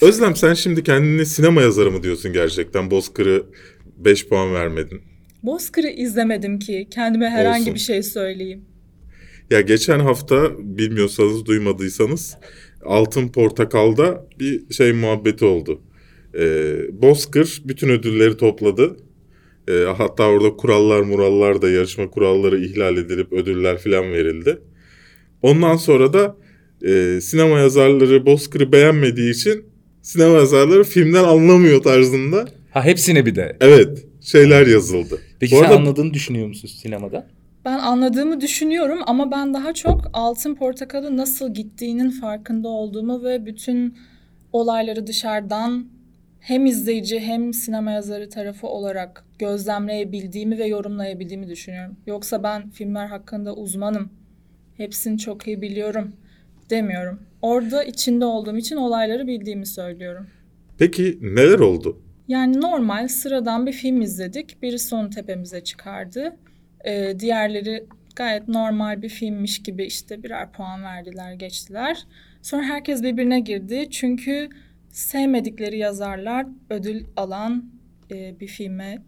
Özlem, sen şimdi kendini sinema yazarı mı diyorsun gerçekten? Bozkır'ı 5 puan vermedin. Bozkır'ı izlemedim ki kendime herhangi bir şey söyleyeyim. Ya geçen hafta, bilmiyorsanız, duymadıysanız, Altın Portakal'da bir şey muhabbeti oldu. Bozkır bütün ödülleri topladı. Hatta orada kurallar da, yarışma kuralları ihlal edilip ödüller filan verildi. Ondan sonra da sinema yazarları Bozkır'ı beğenmediği için sinema yazarları filmden anlamıyor tarzında. Ha, hepsine bir de. Evet, şeyler yazıldı. Peki bu sen arada... anladığını düşünüyor musunuz sinemada? Ben anladığımı düşünüyorum ama ben daha çok Altın Portakal'ı nasıl gittiğinin farkında olduğumu ve bütün olayları dışarıdan hem izleyici hem sinema yazarı tarafı olarak gözlemleyebildiğimi ve yorumlayabildiğimi düşünüyorum. Yoksa ben filmler hakkında uzmanım, hepsini çok iyi biliyorum demiyorum. Orada içinde olduğum için olayları bildiğimi söylüyorum. Peki neler oldu? Yani normal sıradan bir film izledik. Birisi onu tepemize çıkardı. Diğerleri gayet normal bir filmmiş gibi işte birer puan verdiler, geçtiler. Sonra herkes birbirine girdi. Çünkü sevmedikleri yazarlar ödül alan bir filmi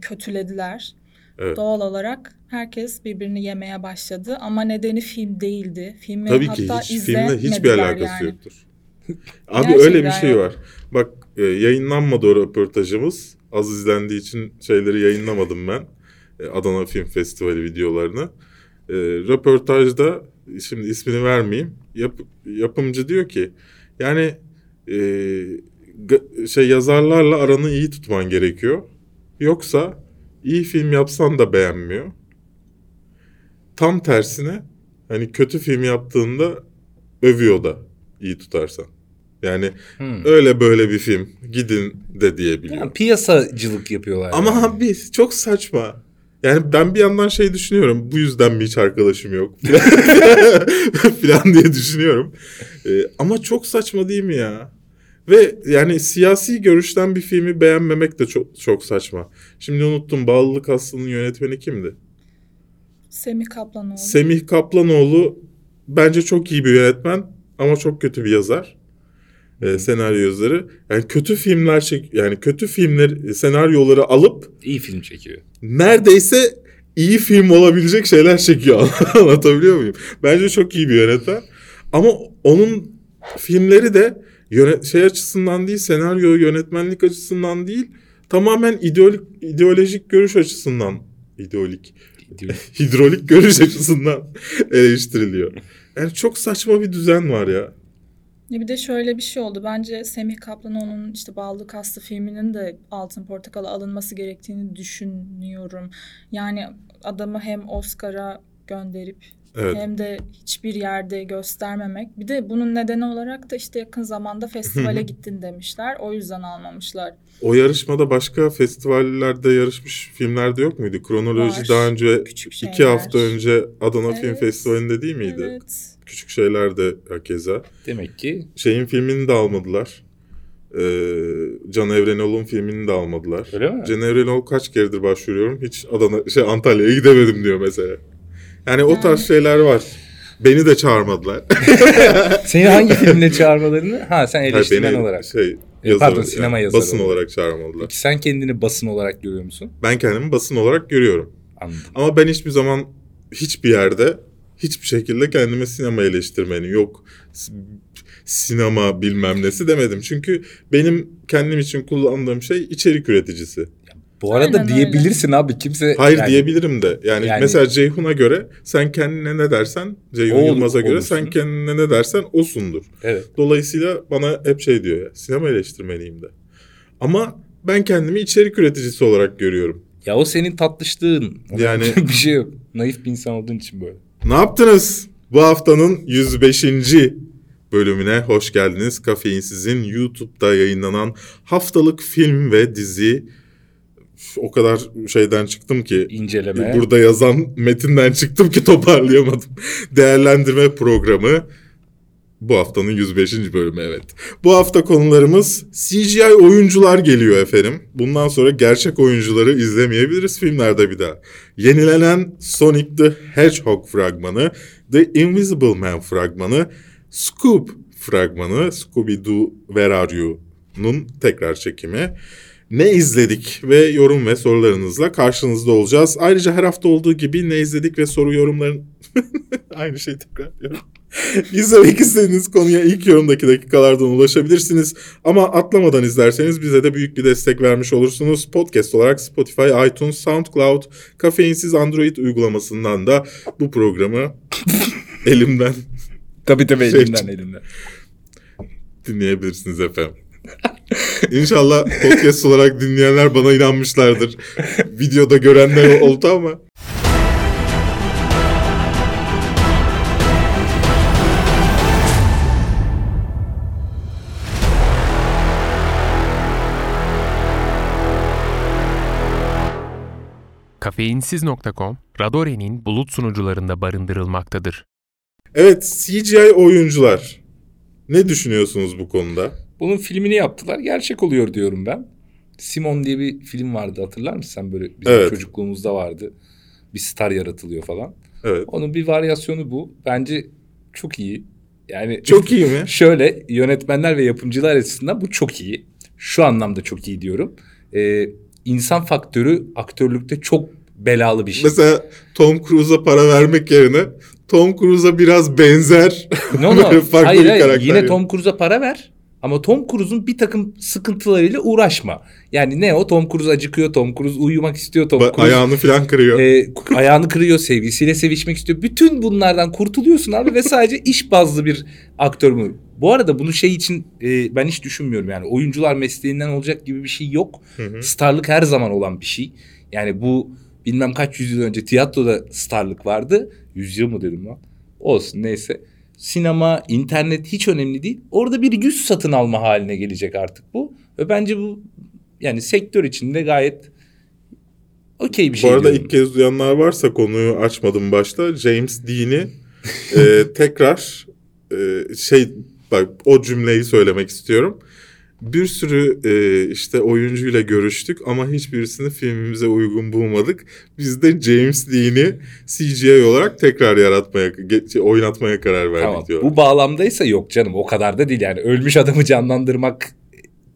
kötülediler. Evet. Doğal olarak herkes birbirini yemeye başladı ama nedeni film değildi. Filmi tabii hatta ki filmle hiçbir alakası yoktur. Abi gerçekten öyle bir şey var. Bak, yayınlanmadı o röportajımız. Az izlendiği için şeyleri yayınlamadım ben. Adana Film Festivali videolarını. Röportajda, şimdi ismini vermeyeyim, yapımcı diyor ki yani yazarlarla aranı iyi tutman gerekiyor. Yoksa iyi film yapsan da beğenmiyor. Tam tersine hani kötü film yaptığında övüyor da iyi tutarsan. Yani öyle böyle bir film gidin de diyebiliyor. Yani piyasacılık yapıyorlar. Ama yani abi çok saçma. Yani ben bir yandan şey düşünüyorum. Bu yüzden mi hiç arkadaşım yok falan diye düşünüyorum. Ama çok saçma değil mi ya? Ve yani siyasi görüşten bir filmi beğenmemek de çok çok saçma. Şimdi unuttum, Bağlılık Aslı'nın yönetmeni kimdi? Semih Kaplanoğlu. Semih Kaplanoğlu bence çok iyi bir yönetmen ama çok kötü bir yazar. Senaryo yazarı. Yani kötü filmler, senaryoları alıp iyi film çekiyor. Neredeyse iyi film olabilecek şeyler çekiyor. Anlatabiliyor muyum? Bence çok iyi bir yönetmen. Ama onun filmleri de şey açısından değil, senaryo yönetmenlik açısından değil, tamamen ideolojik görüş açısından hidrolik görüş açısından eleştiriliyor. Yani çok saçma bir düzen var ya. Bir de şöyle bir şey oldu. Bence Semih Kaplanoğlu'nun işte Bağlılık Aslı filminin de Altın Portakal'a alınması gerektiğini düşünüyorum. Yani adamı hem Oscar'a gönderip hem de hiçbir yerde göstermemek. Bir de bunun nedeni olarak da işte yakın zamanda festivale gittin demişler. O yüzden almamışlar. O yarışmada başka festivallerde yarışmış filmler de yok muydu? Kronoloji var. Daha önce 2 hafta önce Adana Film Festivali'nde değil miydi? Evet. Küçük şeyler de hakeza. Demek ki. Şeyin filmini de almadılar. Can Evrenol'un filmini de almadılar. Öyle mi? Can Evrenol kaç keredir başvuruyorum. Hiç Antalya'ya gidemedim diyor mesela. Yani o tarz şeyler var. Beni de çağırmadılar. Seni hangi filmle çağırmalarını? Ha, sen eleştirmen olarak. Sinema yazarı. Basın olarak çağırmadılar. Peki sen kendini basın olarak görüyor musun? Ben kendimi basın olarak görüyorum. Anladım. Ama ben hiçbir zaman, hiçbir yerde, hiçbir şekilde kendime sinema eleştirmeni yok, sinema bilmem nesi demedim. Çünkü benim kendim için kullandığım şey içerik üreticisi. Bu arada aynen diyebilirsin öyle. Abi kimse... Hayır yani, diyebilirim de. Yani mesela Ceyhun'a göre sen kendine ne dersen, Ceyhun Yılmaz'a göre sen kendine ne dersen osundur. Evet. Dolayısıyla bana hep şey diyor ya, sinema eleştirmeniyim de. Ama ben kendimi içerik üreticisi olarak görüyorum. Ya o senin tatlışlığın. Yani bir şey yok. Naif bir insan olduğun için böyle. Ne yaptınız? Bu haftanın 105. bölümüne hoş geldiniz. Kafeinsiz'in YouTube'da yayınlanan haftalık film ve dizi... O kadar şeyden çıktım ki, inceleme, burada yazan metinden çıktım ki toparlayamadım. Değerlendirme programı, bu haftanın 105. bölümü, evet. Bu hafta konularımız CGI oyuncular geliyor efendim. Bundan sonra gerçek oyuncuları izlemeyebiliriz filmlerde bir daha. Yenilenen Sonic the Hedgehog fragmanı, The Invisible Man fragmanı, Scoob fragmanı Scooby-Doo Where Are You'nun tekrar çekimi. Ne izledik ve yorum ve sorularınızla karşınızda olacağız. Ayrıca her hafta olduğu gibi ne izledik ve soru yorumların... Aynı şeyi tekrarlıyorum. İzlemek istediğiniz konuya ilk yorumdaki dakikalardan ulaşabilirsiniz. Ama atlamadan izlerseniz bize de büyük bir destek vermiş olursunuz. Podcast olarak Spotify, iTunes, SoundCloud, kafeinsiz Android uygulamasından da bu programı elimden... Tabii elimden. Dinleyebilirsiniz efendim. İnşallah podcast olarak dinleyenler bana inanmışlardır. Videoda görenler oldu ama. Kafeinsiz.com, Radore'nin bulut sunucularında barındırılmaktadır. Evet, CGI oyuncular. Ne düşünüyorsunuz bu konuda? Bunun filmini yaptılar. Gerçek oluyor diyorum ben. Simon diye bir film vardı, hatırlar mısın sen? Böyle bizim çocukluğumuzda vardı. Bir star yaratılıyor falan. Evet. Onun bir varyasyonu bu. Bence çok iyi. Yani çok iyi mi? Şöyle, yönetmenler ve yapımcılar açısından bu çok iyi. Şu anlamda çok iyi diyorum. İnsan faktörü aktörlükte çok belalı bir şey. Mesela Tom Cruise'a para vermek yerine Tom Cruise'a biraz benzer. Böyle farklı hayır, bir karakter. Hayır, yine Tom Cruise'a para ver. Ama Tom Cruise'un bir takım sıkıntılarıyla uğraşma. Yani ne o? Tom Cruise acıkıyor, Tom Cruise uyumak istiyor, Tom Cruise... Ayağını falan kırıyor. Ayağını kırıyor, sevgilisiyle sevişmek istiyor. Bütün bunlardan kurtuluyorsun abi ve sadece iş bazlı bir aktör mü? Bu arada bunu şey için ben hiç düşünmüyorum yani. Oyuncular mesleğinden olacak gibi bir şey yok. Hı-hı. Starlık her zaman olan bir şey. Yani bu bilmem kaç yüzyıl önce tiyatroda starlık vardı. Yüzyıl mı dedim lan? Olsun neyse. Sinema, internet hiç önemli değil. Orada bir yüz satın alma haline gelecek artık bu. Ve bence bu yani sektör içinde gayet okey bir şey. Bu arada ilk kez duyanlar varsa konuyu açmadım başta. James Dean'i tekrar bak o cümleyi söylemek istiyorum. Bir sürü işte oyuncuyla görüştük ama hiçbirisini filmimize uygun bulmadık. Biz de James Dean'i CGI olarak tekrar oynatmaya karar verdik tamam, diyorlar. Bu bağlamdaysa yok canım, o kadar da değil yani. Ölmüş adamı canlandırmak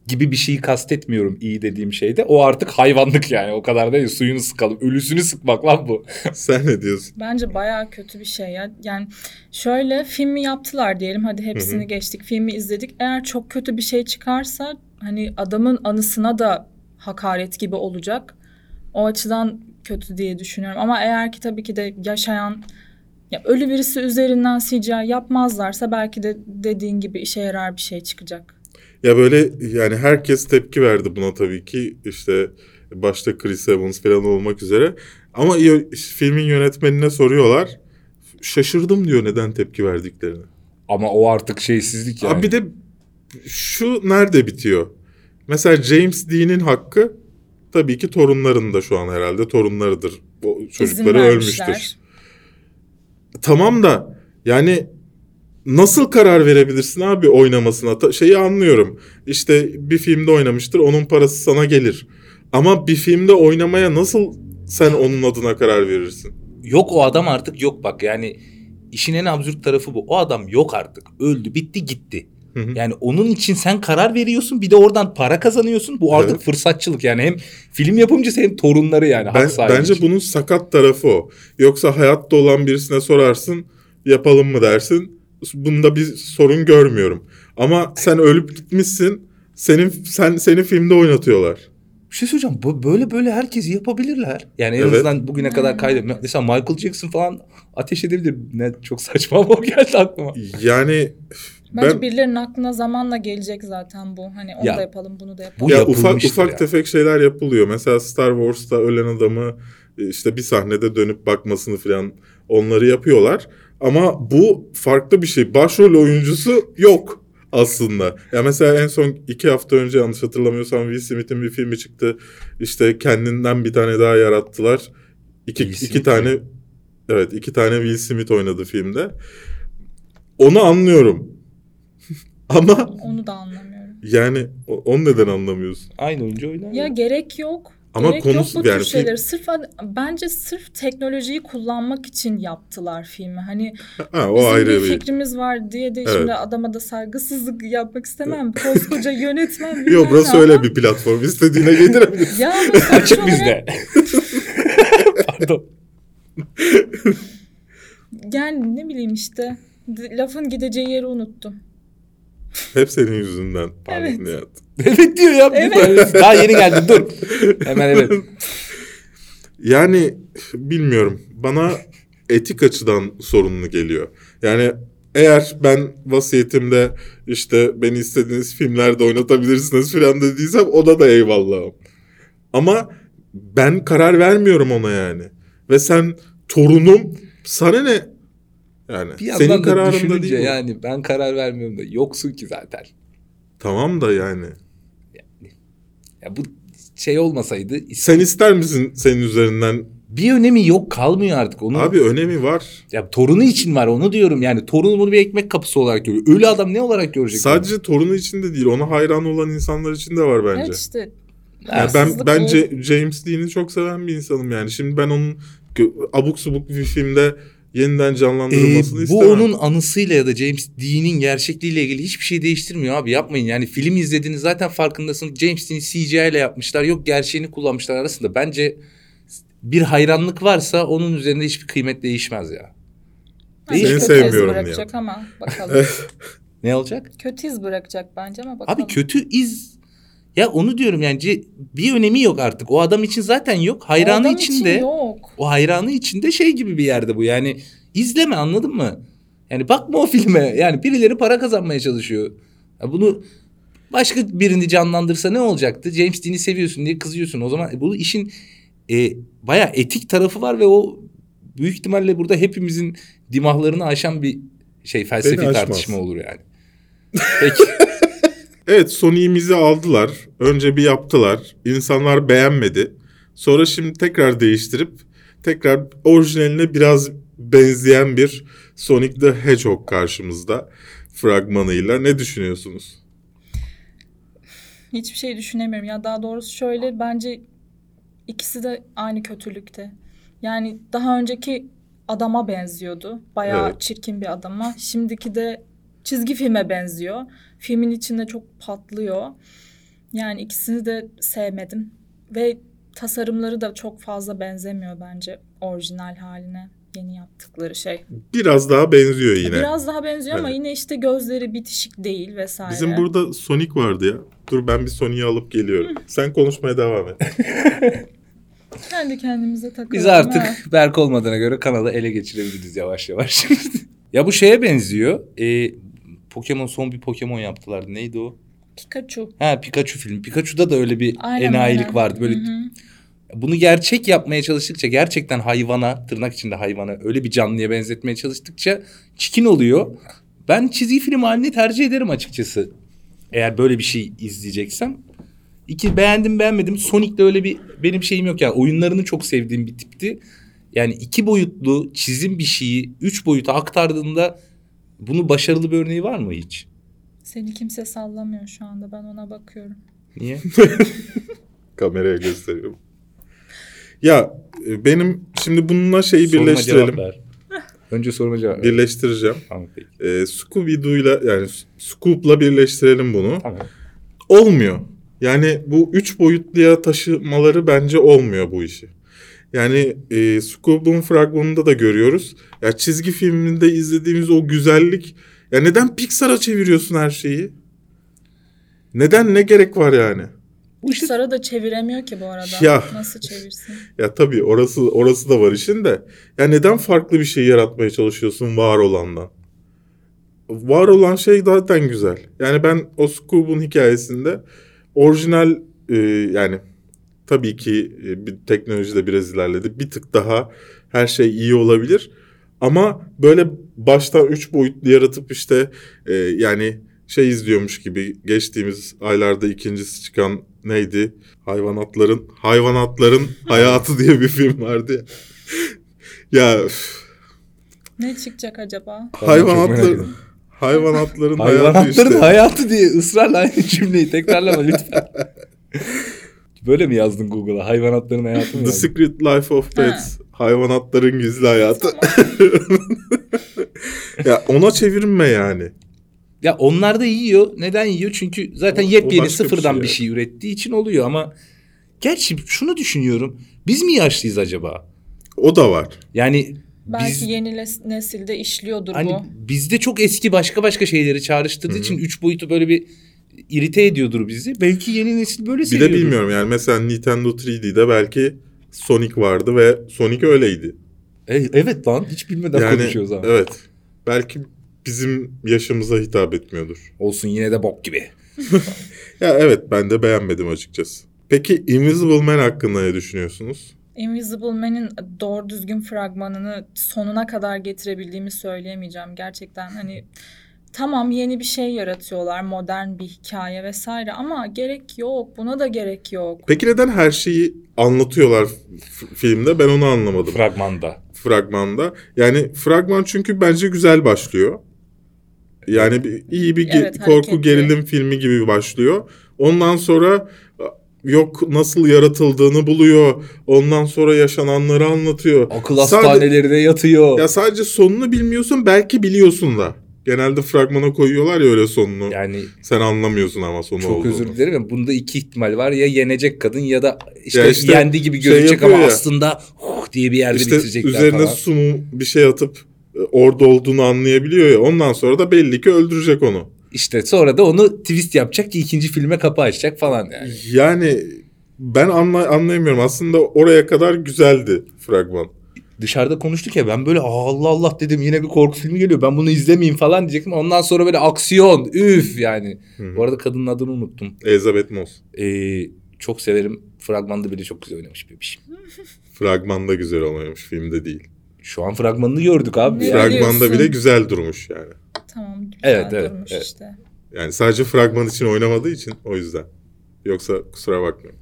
gibi bir şeyi kastetmiyorum iyi dediğim şeyde. O artık hayvanlık yani, o kadar değil. Suyunu sıkalım, ölüsünü sıkmak lan bu. Sen ne diyorsun? Bence bayağı kötü bir şey ya. Yani şöyle, filmi yaptılar diyelim, hadi hepsini geçtik, filmi izledik. Eğer çok kötü bir şey çıkarsa hani adamın anısına da hakaret gibi olacak. O açıdan kötü diye düşünüyorum. Ama eğer ki tabii ki de yaşayan... Ya ölü birisi üzerinden CGI yapmazlarsa belki de dediğin gibi işe yarar bir şey çıkacak. Ya böyle yani herkes tepki verdi buna tabii ki, işte başta Chris Evans falan olmak üzere. Ama filmin yönetmenine soruyorlar, şaşırdım diyor neden tepki verdiklerini. Ama o artık şeysizlik yani. Abi bir de şu nerede bitiyor? Mesela James Dean'in hakkı tabii ki torunlarında, şu an herhalde torunlarıdır. O çocukları ölmüştür. Tamam da yani... Nasıl karar verebilirsin abi oynamasına? Şeyi anlıyorum. İşte bir filmde oynamıştır, onun parası sana gelir. Ama bir filmde oynamaya nasıl sen onun adına karar verirsin? Yok, o adam artık yok bak. Yani işin en absürt tarafı bu. O adam yok artık. Öldü, bitti, gitti. Hı-hı. Yani onun için sen karar veriyorsun, bir de oradan para kazanıyorsun. Bu artık fırsatçılık yani, hem film yapımcısı hem torunları yani. Bence için. Bunun sakat tarafı o. Yoksa hayatta olan birisine sorarsın, yapalım mı dersin? Bunda bir sorun görmüyorum. Ama sen ölüp gitmişsin. Seni filmde oynatıyorlar. Bir şey söyleyeceğim. Böyle herkesi yapabilirler. Yani en azından bugüne kadar kaydetmiyor. Mesela Michael Jackson falan ateş edebilir. Ne çok saçma ama o geldi aklıma. Yani bence birilerinin aklına zamanla gelecek zaten bu. Hani onu da yapalım, bunu da yapalım. Ya ufak tefek şeyler yapılıyor. Mesela Star Wars'ta ölen adamı işte bir sahnede dönüp bakmasını falan, onları yapıyorlar. Ama bu farklı bir şey. Başrol oyuncusu yok aslında. Ya mesela en son 2 hafta önce yanlış hatırlamıyorsam Will Smith'in bir filmi çıktı. İşte kendinden bir tane daha yarattılar. İki tane Will Smith oynadı filmde. Onu anlıyorum. Ama onu da anlamıyorum. Yani onu neden anlamıyorsun? Aynı oyuncu oynar. Ya gerek yok. Ama gerek yok bu tür şeyler. Bence sırf teknolojiyi kullanmak için yaptılar filmi. Hani bizim bir fikrimiz var diye de şimdi adama da saygısızlık yapmak istemem. Koskoca yönetmen. Yok burası öyle bir platform. İstediğine getirebiliriz. Açık bizde. Pardon. Yani ne bileyim işte. Lafın gideceği yeri unuttum. Hep senin yüzünden. Evet. Evet diyor ya. Evet. Daha yeni geldim dur. Hemen evet. Yani bilmiyorum. Bana etik açıdan sorunlu geliyor. Yani eğer ben vasiyetimde işte beni istediğiniz filmlerde oynatabilirsiniz falan dediysem ona da eyvallahım. Ama ben karar vermiyorum ona yani. Ve sen torunum sana ne? Yani bir senin kararında değil mi? Yani ben karar vermiyorum da yoksun ki zaten. Tamam da yani ya bu şey olmasaydı. Sen ister misin senin üzerinden? Bir önemi yok, kalmıyor artık onun. Abi önemi var. Ya torunu için var, onu diyorum yani. Torunu bunu bir ekmek kapısı olarak görüyor. Ölü adam ne olarak görecek? Sadece onu? Torunu için de değil, ona hayran olan insanlar için de var bence. Evet işte. Yani bence James Dean'i çok seven bir insanım yani. Şimdi ben onun abuk subuk bir filmde yeniden canlandırılmasını istemem. Bu onun anısıyla ya da James Dean'in gerçekliğiyle ilgili hiçbir şey değiştirmiyor abi, yapmayın. Yani film izlediğiniz zaten farkındasınız. James Dean'i CGI ile yapmışlar, yok gerçeğini kullanmışlar arasında. Bence bir hayranlık varsa onun üzerinde hiçbir kıymet değişmez ya. Seni sevmiyorum bırakacak ya. Ama bakalım. Ne olacak? Kötü iz bırakacak bence ama bakalım. Abi kötü iz... Ya onu diyorum yani, bir önemi yok artık. O adam için zaten yok. Hayranı için de yok. O hayranı için de şey gibi bir yerde bu. Yani izleme, anladın mı? Yani bakma o filme. Yani birileri para kazanmaya çalışıyor. Ya bunu başka birini canlandırsa ne olacaktı? James Dean'i seviyorsun diye kızıyorsun. O zaman bu işin bayağı etik tarafı var ve o büyük ihtimalle burada hepimizin dimahlarını aşan bir şey, felsefi tartışma olur yani. Peki. Evet, Sony'imizi aldılar. Önce bir yaptılar. İnsanlar beğenmedi. Sonra şimdi tekrar değiştirip tekrar orijinaline biraz benzeyen bir Sonic the Hedgehog karşımızda fragmanıyla. Ne düşünüyorsunuz? Hiçbir şey düşünemiyorum. Ya daha doğrusu şöyle, bence ikisi de aynı kötülükte. Yani daha önceki adama benziyordu. Bayağı çirkin bir adama. Şimdiki de çizgi filme benziyor. Filmin içinde çok patlıyor. Yani ikisini de sevmedim. Ve tasarımları da çok fazla benzemiyor bence orijinal haline. Yeni yaptıkları şey. Biraz daha benziyor yine. Biraz daha benziyor ama yine işte gözleri bitişik değil vesaire. Bizim burada Sonic vardı ya. Dur ben bir Sonic'i alıp geliyorum. Sen konuşmaya devam et. Kendi kendimize takılalım. Biz artık Berk olmadığına göre kanalı ele geçirebiliriz yavaş yavaş. Ya bu şeye benziyor. Pokemon, son bir Pokemon yaptılar. Neydi o? Pikachu. Ha, Pikachu filmi. Pikachu'da da öyle bir enayilik vardı. Böyle bunu gerçek yapmaya çalıştıkça, gerçekten hayvana, tırnak içinde hayvana, öyle bir canlıya benzetmeye çalıştıkça çirkin oluyor. Ben çizgi film halini tercih ederim açıkçası. Eğer böyle bir şey izleyeceksem. Beğendim beğenmedim. Sonic'de öyle bir benim şeyim yok ya. Oyunlarını çok sevdiğim bir tipti. Yani 2 boyutlu çizim bir şeyi 3 boyuta aktardığında bunun başarılı bir örneği var mı hiç? Seni kimse sallamıyor şu anda. Ben ona bakıyorum. Niye? Kameraya gösteriyorum. Ya benim şimdi bununla şeyi soruma birleştirelim. Önce soruma cevap ver. Birleştireceğim. Tamam, peki. Scooby-Doo'yla yani Scoob'la birleştirelim bunu. Tamam. Olmuyor. Yani bu 3 boyutluya taşımaları bence olmuyor bu işi. Yani Scoob'un fragmanında da görüyoruz. Ya çizgi filminde izlediğimiz o güzellik. Ya neden Pixar'a çeviriyorsun her şeyi? Neden, ne gerek var yani? Pixar'a da çeviremiyor ki bu arada. Ya, nasıl çevirsin? Ya tabii orası da var işin de. Ya neden farklı bir şey yaratmaya çalışıyorsun var olandan? Var olan şey zaten güzel. Yani ben o Scoob'un hikayesinde orijinal yani... Tabii ki teknoloji de biraz ilerledi. Bir tık daha her şey iyi olabilir. Ama böyle baştan 3 boyutlu yaratıp işte yani şey izliyormuş gibi, geçtiğimiz aylarda ikincisi çıkan neydi? Hayvanatların hayatı diye bir film vardı ya. Ya ne çıkacak acaba? Hayvanatların hayatı diye ısrarla aynı cümleyi tekrarlama lütfen. Böyle mi yazdın Google'a? Hayvanatların hayatı mı? The Secret Life of Pets. Hayvanatların gizli hayatı. Ya ona çevirme yani. Ya onlar da yiyor. Neden yiyor? Çünkü zaten yepyeni sıfırdan bir şey ürettiği için oluyor ama... Gerçi şunu düşünüyorum. Biz mi yaşlıyız acaba? O da var. Yani... Belki biz, yeni nesilde işliyordur hani bu. Hani bizde çok eski başka şeyleri çağrıştırdığı Hı-hı. için... ...üç boyutu böyle bir... irite ediyordur bizi. Belki yeni nesil böyle seviyordur. Bir de bilmiyorum yani. Mesela Nintendo 3D'de belki Sonic vardı ve Sonic öyleydi. Evet lan. Hiç bilmeden yani, konuşuyoruz abi. Evet. Belki bizim yaşımıza hitap etmiyordur. Olsun yine de bok gibi. Ya evet ben de beğenmedim açıkçası. Peki Invisible Man hakkında ne düşünüyorsunuz? Invisible Man'in doğru düzgün fragmanını sonuna kadar getirebildiğimi söyleyemeyeceğim. Gerçekten hani... Tamam yeni bir şey yaratıyorlar, modern bir hikaye vesaire ama gerek yok, buna da gerek yok. Peki neden her şeyi anlatıyorlar filmde? Ben onu anlamadım. Fragmanda. Yani fragman çünkü bence güzel başlıyor. Yani iyi bir korku gerilim filmi gibi başlıyor. Ondan sonra yok nasıl yaratıldığını buluyor. Ondan sonra yaşananları anlatıyor. Akıl hastanelerine yatıyor. Ya sadece sonunu bilmiyorsun, belki biliyorsun da. Genelde fragmana koyuyorlar ya öyle sonunu. Yani sen anlamıyorsun ama sonu olduğunu. Çok özür dilerim. Bunda iki ihtimal var. Ya yenecek kadın ya da işte yendi gibi gözükecek ama ya. Aslında diye bir yerde işte bitirecekler falan. Üzerine sumu bir şey atıp orada olduğunu anlayabiliyor ya. Ondan sonra da belli ki öldürecek onu. İşte sonra da onu twist yapacak ki ikinci filme kapı açacak falan yani. Yani ben anlayamıyorum. Aslında oraya kadar güzeldi fragman. Dışarıda konuştuk ya ben böyle Allah dedim yine bir korku filmi geliyor. Ben bunu izlemeyeyim falan diyecektim. Ondan sonra böyle aksiyon üf yani. Hı-hı. Bu arada kadının adını unuttum. Elizabeth Moss. Çok severim. Fragmanda bile çok güzel oynamış bebişim. Fragmanda güzel oynamış filmde değil. Şu an fragmanını gördük abi. Ne fragmanda diyorsun? Bile güzel durmuş yani. Tamam güzel evet, durmuş evet. işte. Yani sadece fragman için oynamadığı için o yüzden. Yoksa kusura bakmayın.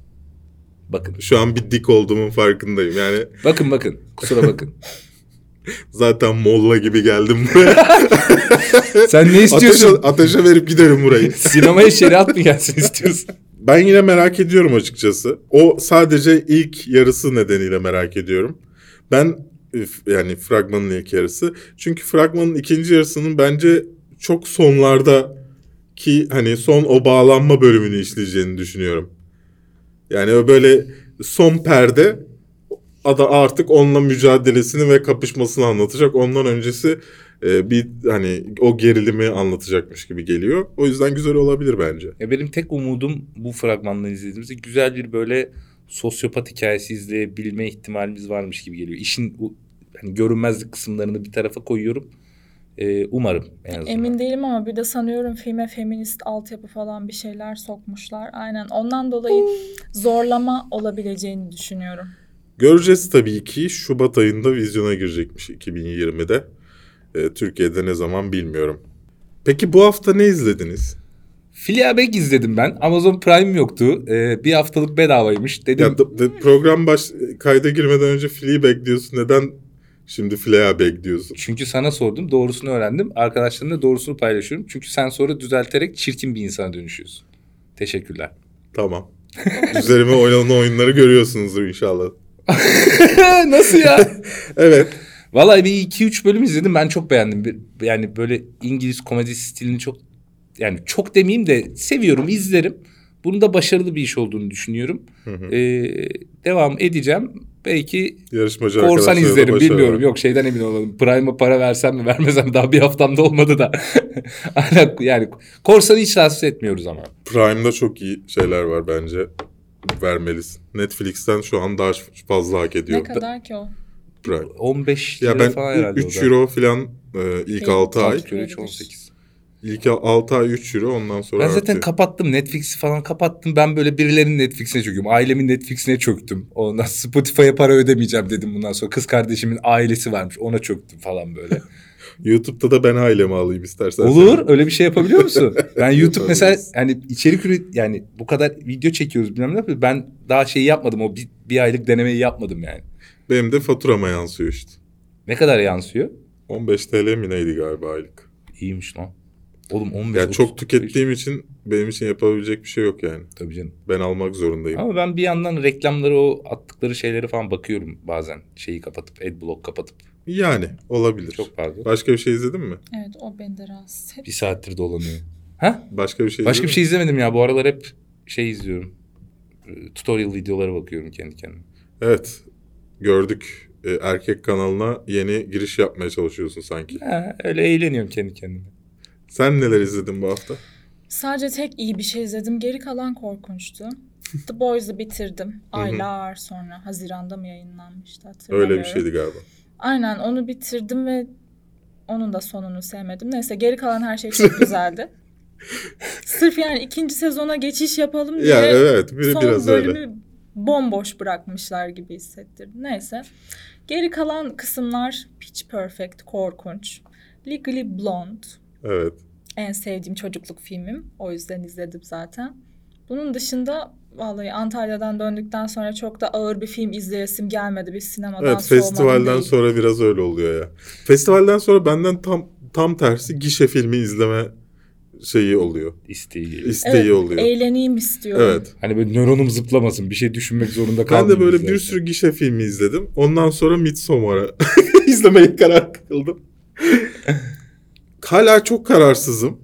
Bakın. Şu an bir dik olduğumun farkındayım yani. Bakın. Kusura bakın. Zaten molla gibi geldim buraya. Sen ne istiyorsun? Ateşe verip giderim burayı. Sinemaya şeriat mı gelsin istiyorsun? Ben yine merak ediyorum açıkçası. O sadece ilk yarısı nedeniyle merak ediyorum. Yani fragmanın ilk yarısı. Çünkü fragmanın ikinci yarısının bence çok sonlarda ki hani son o bağlanma bölümünü işleyeceğini düşünüyorum. Yani böyle son perde artık onunla mücadelesini ve kapışmasını anlatacak. Ondan öncesi bir hani o gerilimi anlatacakmış gibi geliyor. O yüzden güzel olabilir bence. Ya benim tek umudum bu fragmandan izlediğimizde güzel bir böyle sosyopat hikayesi izleyebilme ihtimalimiz varmış gibi geliyor. İşin hani görünmezlik kısımlarını bir tarafa koyuyorum. Umarım en azından. Emin değilim ama bir de sanıyorum filme feminist altyapı falan bir şeyler sokmuşlar. Aynen ondan dolayı zorlama olabileceğini düşünüyorum. Göreceğiz tabii ki Şubat ayında vizyona girecekmiş 2020'de. Türkiye'de ne zaman bilmiyorum. Peki bu hafta ne izlediniz? Fleabag izledim ben. Amazon Prime yoktu. Bir haftalık bedavaymış. Dedim. Ya program kayda girmeden önce Fleabag diyorsun neden? Şimdi Fleabag diyorsun. Çünkü sana sordum. Doğrusunu öğrendim. Arkadaşlarımla doğrusunu paylaşıyorum. Çünkü sen sonra düzelterek çirkin bir insana dönüşüyorsun. Teşekkürler. Tamam. Üzerime oynanan oyunları görüyorsunuzdur inşallah. Nasıl ya? Evet. Vallahi bir 2-3 bölüm izledim. Ben çok beğendim. Yani böyle İngiliz komedi stilini çok... Yani çok demeyeyim de seviyorum, izlerim. Bunun da başarılı bir iş olduğunu düşünüyorum. Hı. Devam edeceğim. Belki yarışmacı korsan izlerim bilmiyorum. Yok şeyden emin olalım. Prime'a para versem mi vermesem daha bir haftamda olmadı da. Yani korsanı hiç rahatsız etmiyoruz ama. Prime'da çok iyi şeyler var bence. Vermelisin. Netflix'ten şu an daha fazla hak ediyor. Ne kadar ki o? Prime. 15 lira ben falan herhalde. 3 euro falan ilk 6 ay. 18. İlk 6 ay 3 euro ondan sonra ben zaten artıyor. Kapattım Netflix'i falan kapattım. Ben böyle birilerinin Netflix'ine çöküyorum. Ailemin Netflix'ine çöktüm. Ondan Spotify'a para ödemeyeceğim dedim bundan sonra. Kız kardeşimin ailesi varmış ona çöktüm falan böyle. YouTube'da da ben ailemi alayım istersen. Olur öyle bir şey yapabiliyor musun? Ben YouTube mesela hani içerik yani bu kadar video çekiyoruz bilmem ne yapıyoruz. Ben daha şeyi yapmadım o bir aylık denemeyi yapmadım yani. Benim de faturama yansıyor işte. Ne kadar yansıyor? 15 TL mi neydi galiba aylık. İyiymiş lan. Oğlum 15. Yani çok tükettiğim için benim için yapabilecek bir şey yok yani. Tabii canım. Ben almak zorundayım. Ama ben bir yandan reklamları, o attıkları şeyleri falan bakıyorum bazen. Şeyi kapatıp, adblock kapatıp. Yani olabilir. Çok pardon. Başka bir şey izledin mi? Evet, o bende rahatsız. Bir saattir dolanıyor. Ha? Başka bir şey izlemedim ya. Bu aralar hep şey izliyorum. Tutorial videolara bakıyorum kendi kendime. Evet. Gördük. Erkek kanalına yeni giriş yapmaya çalışıyorsun sanki. Ha, öyle eğleniyorum kendi kendime. Sen neler izledin bu hafta? Sadece tek iyi bir şey izledim. Geri kalan korkunçtu. The Boys'ı bitirdim. Aylar sonra. Haziran'da mı yayınlanmıştı, hatırlamıyorum. Öyle bir şeydi galiba. Aynen, onu bitirdim ve onun da sonunu sevmedim. Neyse, geri kalan her şey çok güzeldi. Sırf yani ikinci sezona geçiş yapalım diye yani, evet, son biraz bölümü öyle bomboş bırakmışlar gibi hissettirdi. Neyse, geri kalan kısımlar Pitch Perfect, korkunç. Legally Blonde. Evet. En sevdiğim çocukluk filmim. O yüzden izledim zaten. Bunun dışında vallahi Antalya'dan döndükten sonra çok da ağır bir film izleyesim gelmedi. Bir sinemadan soğumam değil. Evet, festivalden sonra biraz öyle oluyor ya. Festivalden sonra benden tam tersi gişe filmi izleme şeyi oluyor. İsteği evet, oluyor. Eğleneyim istiyorum. Evet. Hani böyle nöronum zıplamasın. Bir şey düşünmek zorunda kalmayayım. Ben de böyle bir sürü gişe filmi izledim. Ondan sonra Midsommar'ı izlemeye karar kıldım. Hala çok kararsızım.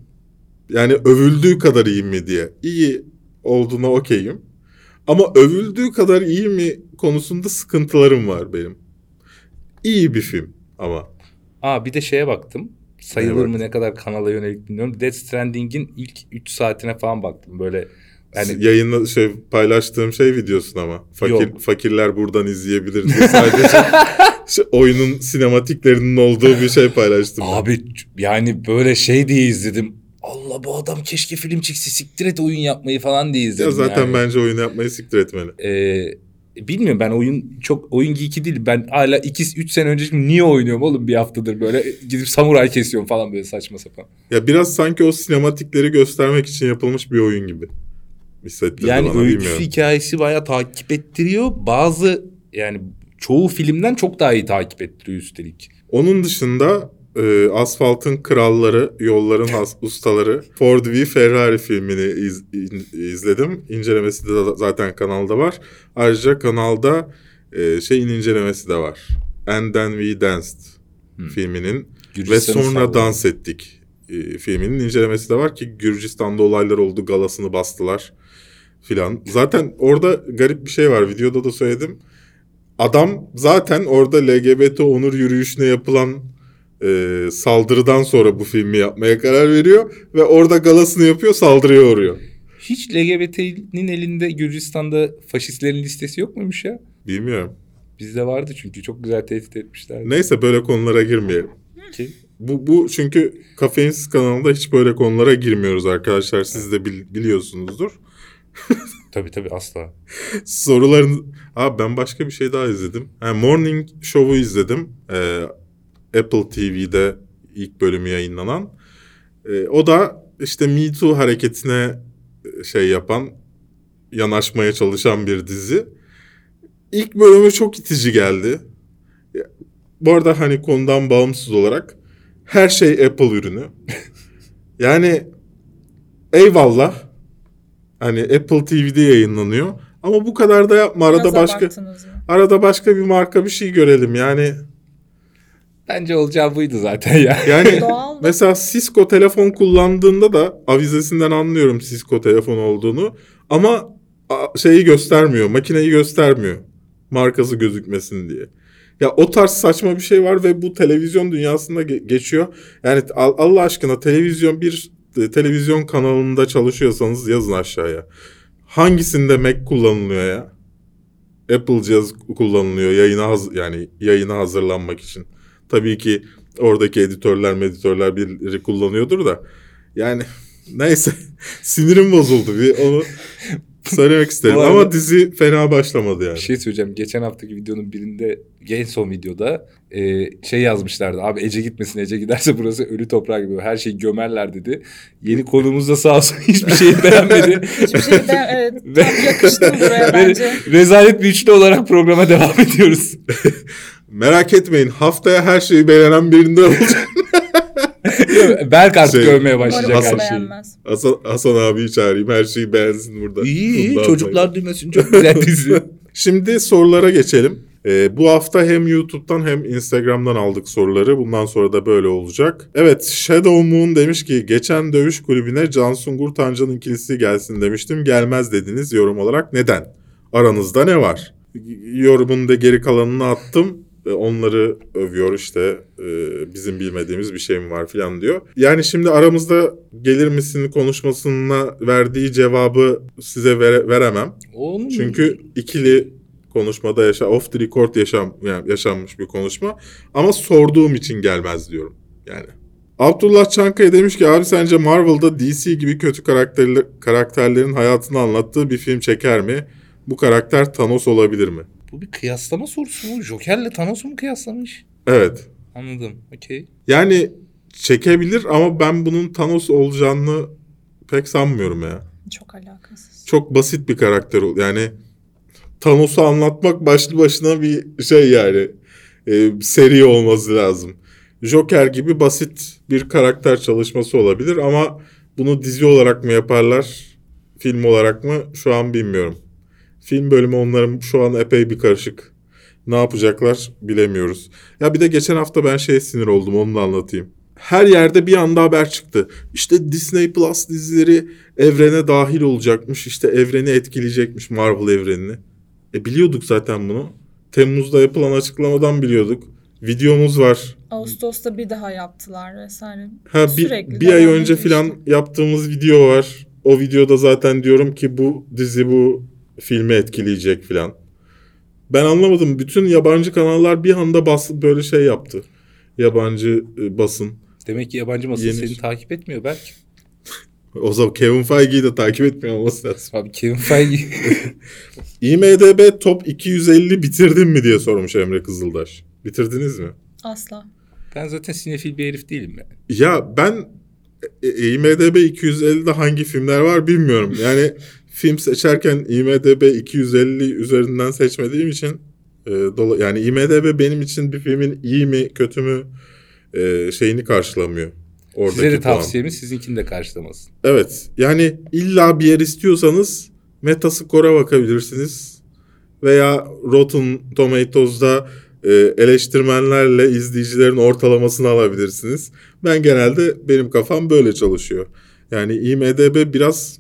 Yani övüldüğü kadar iyi mi diye. İyi olduğuna okeyim. Ama övüldüğü kadar iyi mi konusunda sıkıntılarım var benim. İyi bir film ama. Bir de şeye baktım. Sayılır mı, ne kadar kanala yönelik bilmiyorum. Death Stranding'in ilk 3 saatine falan baktım. Böyle yani yayınla paylaştığım videosun ama. Fakirler buradan izleyebilir diye sadece oyunun sinematiklerinin olduğu bir şey paylaştım. Abi yani böyle diye izledim. Allah, bu adam keşke film çekse, siktir et oyun yapmayı falan diye izledim. Ya zaten yani bence oyun yapmayı siktir etmeli. Bilmiyorum, ben oyun geeki değil. Ben hala 2-3 sene önce niye oynuyorum oğlum bir haftadır böyle. Gidip samuray kesiyorum falan böyle saçma sapan. Ya biraz sanki o sinematikleri göstermek için yapılmış bir oyun gibi hissettirdi yani bana. Yani öyküsü, hikayesi bayağı takip ettiriyor. Bazı yani çoğu filmden çok daha iyi takip ettiriyor üstelik. Onun dışında Asfalt'ın Kralları, Yolların Ustaları, Ford v Ferrari filmini izledim. İncelemesi de zaten kanalda var. Ayrıca kanalda şeyin incelemesi de var. And Then We Danced filminin ve Sonra Dans Ettik filminin incelemesi de var ki Gürcistan'da olaylar oldu, galasını bastılar filan. Zaten orada garip bir şey var, videoda da söyledim. Adam zaten orada LGBT onur yürüyüşüne yapılan saldırıdan sonra bu filmi yapmaya karar veriyor ve orada galasını yapıyor, saldırıya uğruyor. Hiç LGBT'nin elinde Gürcistan'da faşistlerin listesi yok muymuş ya? Bilmiyorum. Bizde vardı çünkü çok güzel tehdit etmişlerdi. Neyse, böyle konulara girmeyelim. Bu çünkü Kafeinsiz kanalında hiç böyle konulara girmiyoruz arkadaşlar. Siz de biliyorsunuzdur. Tabii asla. Soruların... ben başka bir şey daha izledim. Morning Show'u izledim. Apple TV'de ilk bölümü yayınlanan. O da işte Me Too hareketine yanaşmaya çalışan bir dizi. İlk bölümü çok itici geldi. Bu arada hani konudan bağımsız olarak her şey Apple ürünü. Yani eyvallah. Hani Apple TV'de yayınlanıyor. Ama bu kadar da yapma. Arada başka bir marka bir şey görelim yani. Bence olacağı buydu zaten ya. Yani mesela Cisco telefon kullandığında da avizesinden anlıyorum Cisco telefon olduğunu. Ama şeyi göstermiyor, makineyi göstermiyor. Markası gözükmesin diye. Ya o tarz saçma bir şey var ve bu televizyon dünyasında geçiyor. Yani Allah aşkına, bir televizyon kanalında çalışıyorsanız yazın aşağıya. Hangisinde Mac kullanılıyor ya? Apple cihaz kullanılıyor yayına hazırlanmak için. Tabii ki oradaki editörler biri kullanıyordur da. Yani neyse, sinirim bozuldu. Bir onu söylemek isterim. Ama dizi fena başlamadı yani. Bir şey söyleyeceğim. Geçen haftaki videonun birinde, en son videoda yazmışlardı. Abi Ece gitmesin. Ece giderse burası ölü toprağı gibi. Her şeyi gömerler dedi. Yeni konuğumuz da sağ olsun hiçbir şeyi beğenmedi. Hiçbir şeyi beğenmedi. Tam yakıştım buraya bence. Rezalet bir üçlü olarak programa devam ediyoruz. Merak etmeyin, haftaya her şeyi beğenen birinden olacak. Berk artık övmeye başlayacak her şeyi. Hasan abiyi çağırayım, her şeyi beğensin burada. İyi, bundan çocuklar duymasın, çok güzel dizi. Şimdi sorulara geçelim. Bu hafta hem YouTube'dan hem Instagram'dan aldık soruları. Bundan sonra da böyle olacak. Evet, Shadow Moon demiş ki geçen dövüş kulübüne Cansun Gurtancan'ın ikilisi gelsin demiştim. Gelmez dediniz yorum olarak. Neden? Aranızda ne var? Yorumun da geri kalanını attım. Onları övüyor işte, bizim bilmediğimiz bir şey mi var filan diyor. Yani şimdi aramızda gelir misin konuşmasına verdiği cevabı size veremem. Oğlum. Çünkü ikili konuşmada off the record yaşanmış bir konuşma. Ama sorduğum için gelmez diyorum yani. Abdullah Çankaya demiş ki abi sence Marvel'da DC gibi kötü karakterlerin hayatını anlattığı bir film çeker mi? Bu karakter Thanos olabilir mi? Bu bir kıyaslama sorusu mu? Joker'le Thanos'u mu kıyaslamış? Evet. Anladım. Okey. Yani çekebilir ama ben bunun Thanos olacağını pek sanmıyorum ya. Çok alakasız. Çok basit bir karakter oldu. Yani Thanos'u anlatmak başlı başına bir şey yani. Seri olması lazım. Joker gibi basit bir karakter çalışması olabilir ama bunu dizi olarak mı yaparlar? Film olarak mı? Şu an bilmiyorum. Film bölümü onların şu an epey bir karışık. Ne yapacaklar bilemiyoruz. Ya bir de geçen hafta ben sinir oldum, onu da anlatayım. Her yerde bir anda haber çıktı. İşte Disney Plus dizileri evrene dahil olacakmış. İşte evreni etkileyecekmiş, Marvel evrenini. Biliyorduk zaten bunu. Temmuz'da yapılan açıklamadan biliyorduk. Videomuz var. Ağustos'ta bir daha yaptılar vesaire. Sürekli bir ay önce falan yaptığımız video var. O videoda zaten diyorum ki bu dizi bu filmi etkileyecek filan. Ben anlamadım. Bütün yabancı kanallar bir anda böyle yaptı. Yabancı basın. Demek ki yabancı basın seni takip etmiyor belki. O zaman Kevin Feige'yi de takip etmiyor olması lazım. Abi Kevin Feige. IMDB Top 250 bitirdin mi diye sormuş Emre Kızıldaş. Bitirdiniz mi? Asla. Ben zaten sinefil bir herif değilim yani. Ya ben IMDB 250'de hangi filmler var bilmiyorum. Yani film seçerken IMDB 250 üzerinden seçmediğim için yani IMDB benim için bir filmin iyi mi kötü mü şeyini karşılamıyor. Oradaki size de tavsiyemiz sizinkini de karşılamasın. Evet, yani illa bir yer istiyorsanız Metascore'a bakabilirsiniz. Veya Rotten Tomatoes'da eleştirmenlerle izleyicilerin ortalamasını alabilirsiniz. Ben genelde benim kafam böyle çalışıyor. Yani IMDB biraz...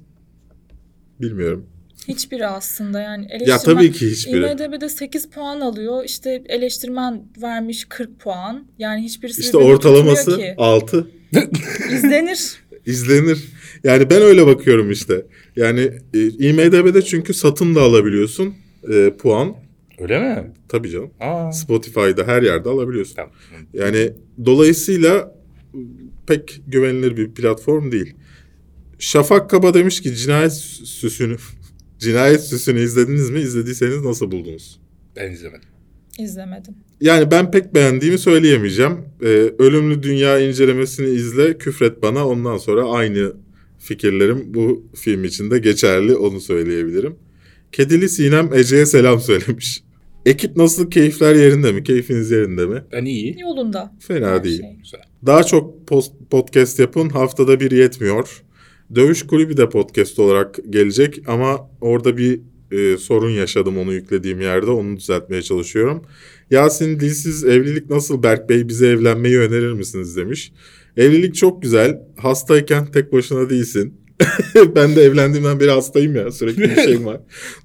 Bilmiyorum. Hiçbiri aslında yani eleştirmen. Ya tabii ki hiçbiri. IMDb'de 8 puan alıyor. İşte eleştirmen vermiş 40 puan. Yani hiçbirisi işte ortalaması 6. İzlenir. Yani ben öyle bakıyorum işte. Yani IMDb'de çünkü satın da alabiliyorsun puan. Öyle mi? Tabii canım. Aa. Spotify'da her yerde alabiliyorsun. Tamam. Yani dolayısıyla pek güvenilir bir platform değil. Şafak Kaba demiş ki cinayet süsünü izlediniz mi? İzlediyseniz nasıl buldunuz? Ben izlemedim. İzlemedim. Yani ben pek beğendiğimi söyleyemeyeceğim. Ölümlü Dünya incelemesini izle, küfret bana. Ondan sonra aynı fikirlerim bu film için de geçerli, onu söyleyebilirim. Kedili Sinem Ece'ye selam söylemiş. Ekip nasıl? Keyifler yerinde mi? Keyfiniz yerinde mi? Ben iyi. Yolunda. Fena her değil. Şey. Güzel. Daha çok podcast yapın. Haftada bir yetmiyor. Dövüş Kulübü de podcast olarak gelecek ama orada bir sorun yaşadım onu yüklediğim yerde. Onu düzeltmeye çalışıyorum. Yasin Dilsiz evlilik nasıl Berk Bey, bize evlenmeyi önerir misiniz demiş. Evlilik çok güzel. Hastayken tek başına değilsin. Ben de evlendiğimden beri hastayım ya, sürekli bir şeyim var.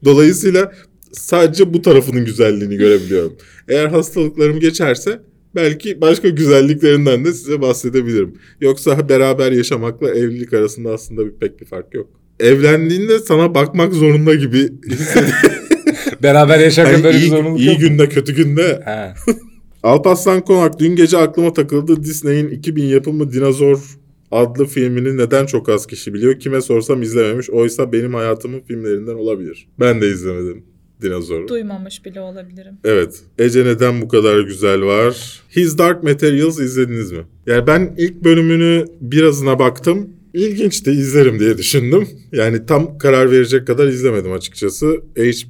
Dolayısıyla sadece bu tarafının güzelliğini görebiliyorum. Eğer hastalıklarım geçerse... Belki başka güzelliklerinden de size bahsedebilirim. Yoksa beraber yaşamakla evlilik arasında aslında pek bir fark yok. Evlendiğinde sana bakmak zorunda gibi hissediyorum. Beraber yaşarken hani böyle bir zorunluluk yok. İyi günde kötü günde. Alparslan Konak dün gece aklıma takıldı. Disney'in 2000 yapımı Dinozor adlı filmini neden çok az kişi biliyor? Kime sorsam izlememiş. Oysa benim hayatımın filmlerinden olabilir. Ben de izlemedim. Dinozoru. Duymamış bile olabilirim. Evet. Ece neden bu kadar güzel var? His Dark Materials izlediniz mi? Yani ben ilk bölümünü birazına baktım. İlginçti, izlerim diye düşündüm. Yani tam karar verecek kadar izlemedim açıkçası.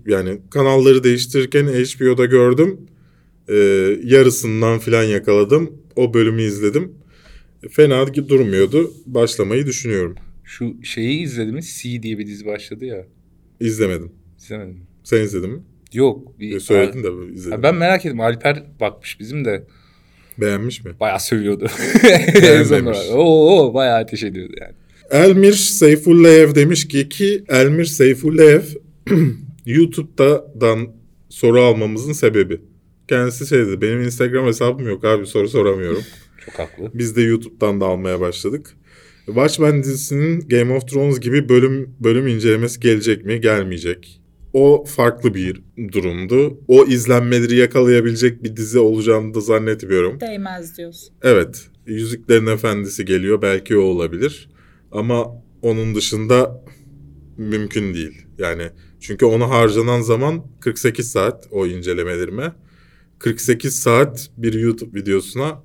Yani kanalları değiştirirken HBO'da gördüm. Yarısından falan yakaladım. O bölümü izledim. fena durmuyordu. Başlamayı düşünüyorum. Şu şeyi izledin mi? C diye bir dizi başladı ya. İzlemedim. İzlemedim. Sen izledin mi? Yok. Söyledin de izledim. Ben merak ettim. Alper bakmış bizim de. Beğenmiş mi? Bayağı sövüyordu. Beğenmemiş. Oo, bayağı ateş ediyordu yani. Elmir Seyfullayev demiş ki Elmir Seyfullayev YouTube'dan soru almamızın sebebi. Kendisi şey dedi, benim Instagram hesabım yok abi, soru soramıyorum. Çok haklı. Biz de YouTube'dan da almaya başladık. Watchmen dizisinin Game of Thrones gibi bölüm incelemesi gelecek mi? Gelmeyecek. O farklı bir durumdu. O izlenmeleri yakalayabilecek bir dizi olacağını da zannetmiyorum. Değmez diyorsun. Evet. Yüzüklerin Efendisi geliyor. Belki o olabilir. Ama onun dışında mümkün değil. Yani çünkü ona harcanan zaman 48 saat o incelemelerime. 48 saat bir YouTube videosuna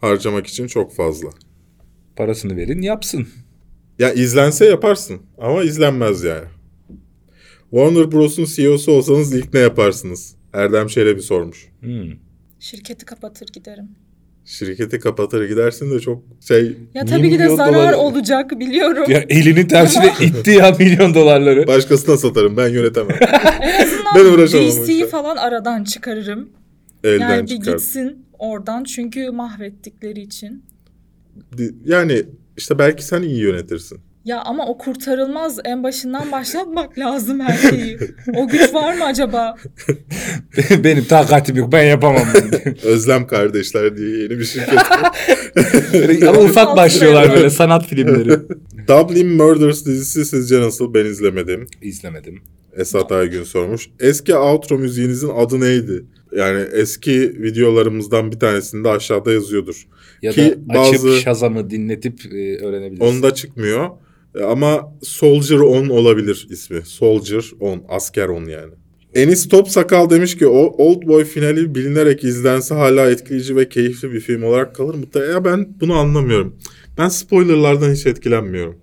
harcamak için çok fazla. Parasını verin yapsın. Ya izlense yaparsın ama izlenmez yani. Warner Bros'un CEO'su olsanız ilk ne yaparsınız? Erdem Şelebi sormuş. Şirketi kapatır giderim. Şirketi kapatır gidersin de çok şey... Ya tabii ki de zarar dolar... olacak biliyorum. Ya elinin tersine itti ya milyon dolarları. Başkasına satarım, ben yönetemem. En azından ben uğraşamam. DC'yi falan aradan çıkarırım. Elden yani çıkar. Bir gitsin oradan çünkü mahvettikleri için. Yani işte belki sen iyi yönetirsin. Ya ama o kurtarılmaz. En başından başlatmak lazım her şeyi. O güç var mı acaba? Benim takatim yok. Ben yapamam. Özlem Kardeşler diye yeni bir şirket. Ama ufak başlıyorlar böyle sanat filmleri. Dublin Murders dizisi sizce nasıl? Ben izlemedim. İzlemedim. Esat Aygün sormuş. Eski outro müziğinizin adı neydi? Yani eski videolarımızdan bir tanesinde aşağıda yazıyordur. Ya ki da açıp bazı... Shazam'ı dinletip öğrenebilirsin. Onda çıkmıyor. Ama Soldier On olabilir ismi. Soldier On. Asker On yani. Enis Top Sakal demiş ki o Oldboy finali bilinerek izlense hala etkileyici ve keyifli bir film olarak kalır mı? Ya ben bunu anlamıyorum. Ben spoilerlardan hiç etkilenmiyorum.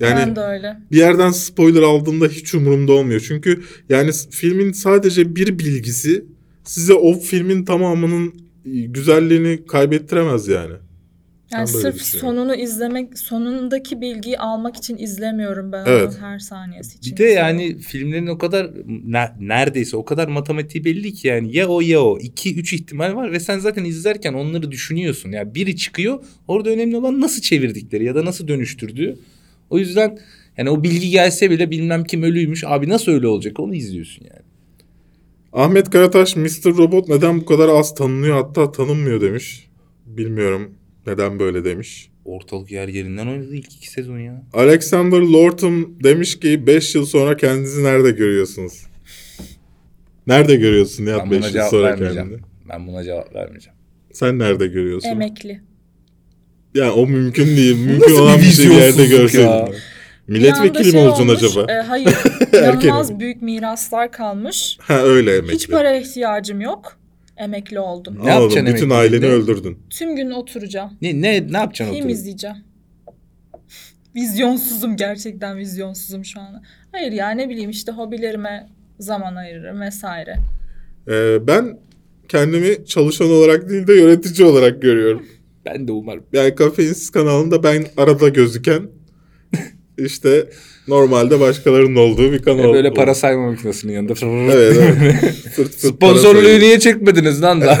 Yani ben de öyle. Bir yerden spoiler aldığımda hiç umurumda olmuyor. Çünkü yani filmin sadece bir bilgisi size o filmin tamamının güzelliğini kaybettiremez yani. Yani sırf sonunu izlemek, sonundaki bilgiyi almak için izlemiyorum ben evet. Onun her saniyesi için. Bir de yani filmlerin o kadar neredeyse o kadar matematiği belli ki yani ya o 2-3 ihtimal var ve sen zaten izlerken onları düşünüyorsun. Yani biri çıkıyor, orada önemli olan nasıl çevirdikleri ya da nasıl dönüştürdüğü. O yüzden yani o bilgi gelse bile bilmem kim ölüymüş abi nasıl öyle olacak onu izliyorsun yani. Ahmet Karataş Mr. Robot neden bu kadar az tanınıyor hatta tanınmıyor demiş. Bilmiyorum. Neden böyle demiş? Ortalık yer yerinden oynadı ilk 2 sezon ya. Alexander Lorton demiş ki 5 yıl sonra kendinizi nerede görüyorsunuz? Nerede görüyorsun ya 5 yıl sonra kendini? Ben buna cevap vermeyeceğim. Sen nerede görüyorsun? Emekli. Ya o mümkün değil. Mümkün olan bir şey yerde görseydin. Milletvekili mi olacaksın acaba? Hayır. İnanılmaz büyük miraslar kalmış. Ha öyle emekli. Hiç para ihtiyacım yok. Emekli oldum. Ne yapacaksın? Bütün aileni öldürdün. Tüm gün oturacağım. Ne yapacaksın? Film izleyeceğim. Vizyonsuzum gerçekten vizyonsuzum şu an. Hayır ya ne bileyim işte hobilerime zaman ayırırım vesaire. Ben kendimi çalışan olarak değil de yönetici olarak görüyorum. Ben de umarım. Yani Kafeinsiz kanalında ben arada gözüken işte normalde başkalarının olduğu bir kanal. Böyle para sayma makinesinin yanında. Evet, evet. Sponsorluğu niye çekmediniz lan da?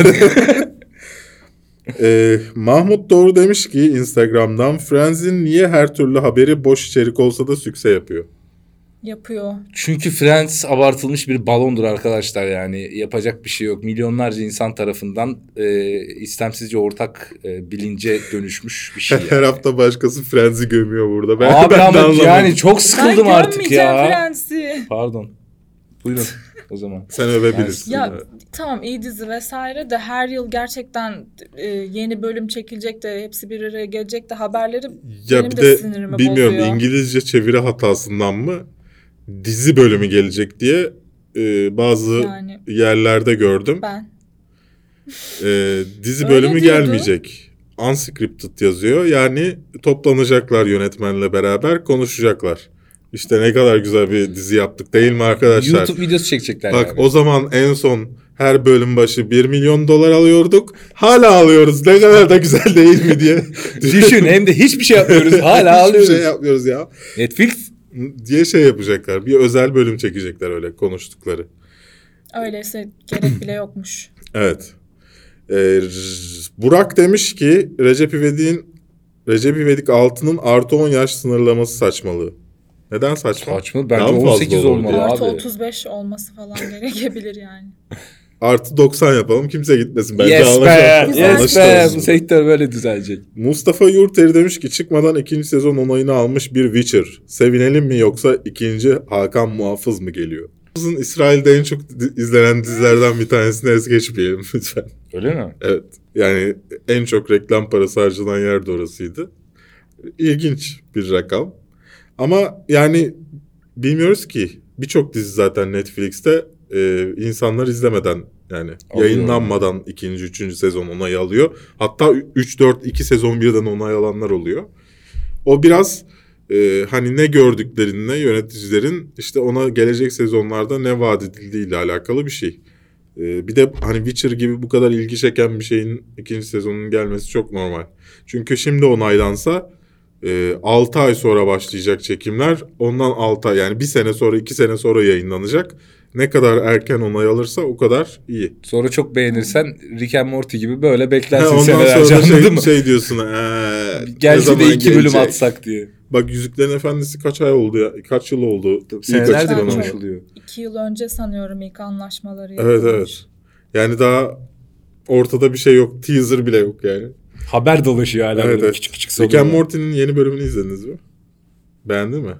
Mahmut Doğru demiş ki Instagram'dan Friends'in niye her türlü haberi boş içerik olsa da sükse yapıyor? Yapıyor. Çünkü Friends abartılmış bir balondur arkadaşlar yani yapacak bir şey yok. Milyonlarca insan tarafından istemsizce ortak bilince dönüşmüş bir şey. Yani. Her hafta başkası Friends'i gömüyor burada. Ben yani çok sıkıldım artık ya. Ben gömmeyeceğim Friends'i. Pardon. Buyurun o zaman. Sen övebilirsin. Ya tamam iyi dizi vesaire de her yıl gerçekten yeni bölüm çekilecek de hepsi bir araya gelecek de haberleri ya benim de sinirimi bozuyor. Bilmiyorum İngilizce çeviri hatasından mı? Dizi bölümü gelecek diye bazı yani, yerlerde gördüm. Ben. Dizi bölümü gelmeyecek. Unscripted yazıyor. Yani toplanacaklar yönetmenle beraber konuşacaklar. İşte ne kadar güzel bir dizi yaptık değil mi arkadaşlar? YouTube videosu çekecekler. Bak yani. O zaman en son her bölüm başı 1 milyon dolar alıyorduk. Hala alıyoruz. Ne kadar da güzel değil mi diye. Düşün, hem de hiçbir şey yapmıyoruz. Hala alıyoruz. Hiçbir şey yapmıyoruz ya. Netflix diye şey yapacaklar. Bir özel bölüm çekecekler öyle konuştukları. Öyleyse gerek bile yokmuş. Evet. Burak demiş ki Recep İvedik Altın'ın artı 10 yaş sınırlaması saçmalığı. Neden saçma? Saçma. Bence 18 olmalı abi. Artı 35 olması falan gerekebilir yani. Artı 90 yapalım. Kimse gitmesin. Bence yes be. Yes be. Bu sektör böyle düzelecek. Mustafa Yurteri demiş ki çıkmadan ikinci sezon onayını almış bir Witcher. Sevinelim mi yoksa ikinci Hakan Muhafız mı geliyor? İsrail'de en çok izlenen dizilerden bir tanesini es geçmeyelim lütfen. Öyle mi? Evet. Yani en çok reklam parası harcanan yer de orasıydı. İlginç bir rakam. Ama yani bilmiyoruz ki, birçok dizi zaten Netflix'te insanlar izlemeden yani alıyor, yayınlanmadan ikinci, üçüncü sezon onayı alıyor. Hatta 3-4-2 sezon birden onay alanlar oluyor. O biraz hani ne gördüklerine yöneticilerin işte ona gelecek sezonlarda ne vaat edildiğiyle alakalı bir şey. Bir de hani Witcher gibi bu kadar ilgi çeken bir şeyin ikinci sezonunun gelmesi çok normal. Çünkü şimdi onaylansa 6 ay sonra başlayacak çekimler, ondan 6 ay yani 1 sene sonra 2 sene sonra yayınlanacak. Ne kadar erken onay alırsa o kadar iyi. Sonra çok beğenirsen Rick and Morty gibi böyle beklersin senelerce. Ondan sonra şey diyorsun. Gerçi de 2 bölüm atsak diye. Bak Yüzüklerin Efendisi kaç ay oldu ya? Kaç yıl oldu? Senelerden konuşuluyor. 2 yıl önce sanıyorum ilk anlaşmaları yapılmış. Evet evet. Yani daha ortada bir şey yok. Teaser bile yok yani. Haber dolaşıyor hala. Evet, evet. Küçük küçük sorular. Rick and Morty'nin yeni bölümünü izlediniz mi? Beğendin mi?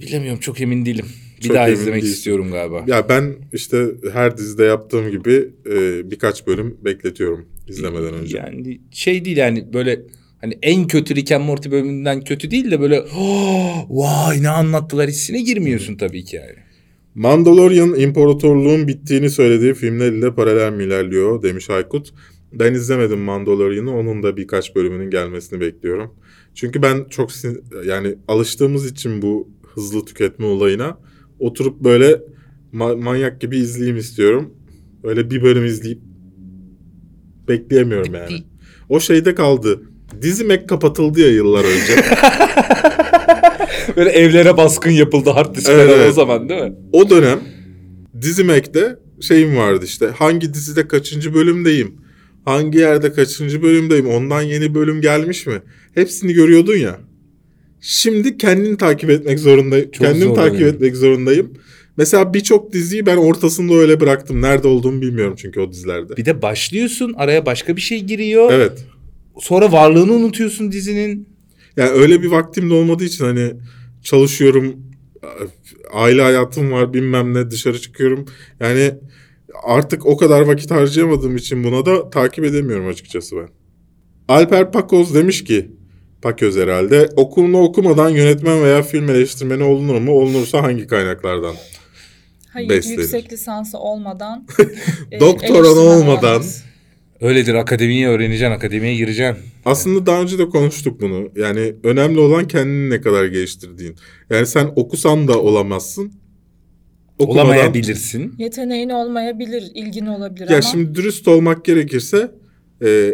Bilemiyorum, çok emin değilim. Bir daha izlemek istiyorum galiba. Ya ben işte her dizide yaptığım gibi birkaç bölüm bekletiyorum izlemeden önce. Yani şey değil yani böyle hani en kötü Rick and Morty bölümünden kötü değil de böyle vay ne anlattılar hissine girmiyorsun tabii ki yani. Mandalorian imparatorluğun bittiğini söylediği filmleriyle paralel mi ilerliyor demiş Aykut. Ben izlemedim Mandalorian'ı. Onun da birkaç bölümünün gelmesini bekliyorum. Çünkü ben çok yani alıştığımız için bu hızlı tüketme olayına oturup böyle manyak gibi izleyeyim istiyorum. Öyle bir bölüm izleyip bekleyemiyorum yani. O şeyde kaldı. Dizi Mac kapatıldı ya yıllar önce. Böyle evlere baskın yapıldı hard diskler evet. O zaman değil mi? O dönem Dizi Mac'te şeyim vardı işte. Hangi dizide kaçıncı bölümdeyim? Hangi yerde kaçıncı bölümdeyim? Ondan yeni bölüm gelmiş mi? Hepsini görüyordun ya. Şimdi kendini takip etmek zorundayım. Kendimi takip etmek zorundayım. Mesela birçok diziyi ben ortasında öyle bıraktım. Nerede olduğumu bilmiyorum çünkü o dizilerde. Bir de başlıyorsun, araya başka bir şey giriyor. Evet. Sonra varlığını unutuyorsun dizinin. Yani öyle bir vaktim de olmadığı için hani çalışıyorum, aile hayatım var, bilmem ne, dışarı çıkıyorum. Yani artık o kadar vakit harcayamadığım için buna da takip edemiyorum açıkçası ben. Alper Pakoz demiş ki, Paköz herhalde, okulunu okumadan yönetmen veya film eleştirmeni olunur mu? Olunursa hangi kaynaklardan? Hayır, beslenir? Yüksek lisansı olmadan. Doktoran olmadan. Öyledir, akademiye öğreneceksin, akademiye gireceksin. Aslında daha önce de konuştuk bunu. Yani önemli olan kendini ne kadar geliştirdiğin. Yani sen okusan da olamazsın. Okumadan, olamayabilirsin. Yeteneğin olmayabilir, ilgin olabilir ya ama. Ya şimdi dürüst olmak gerekirse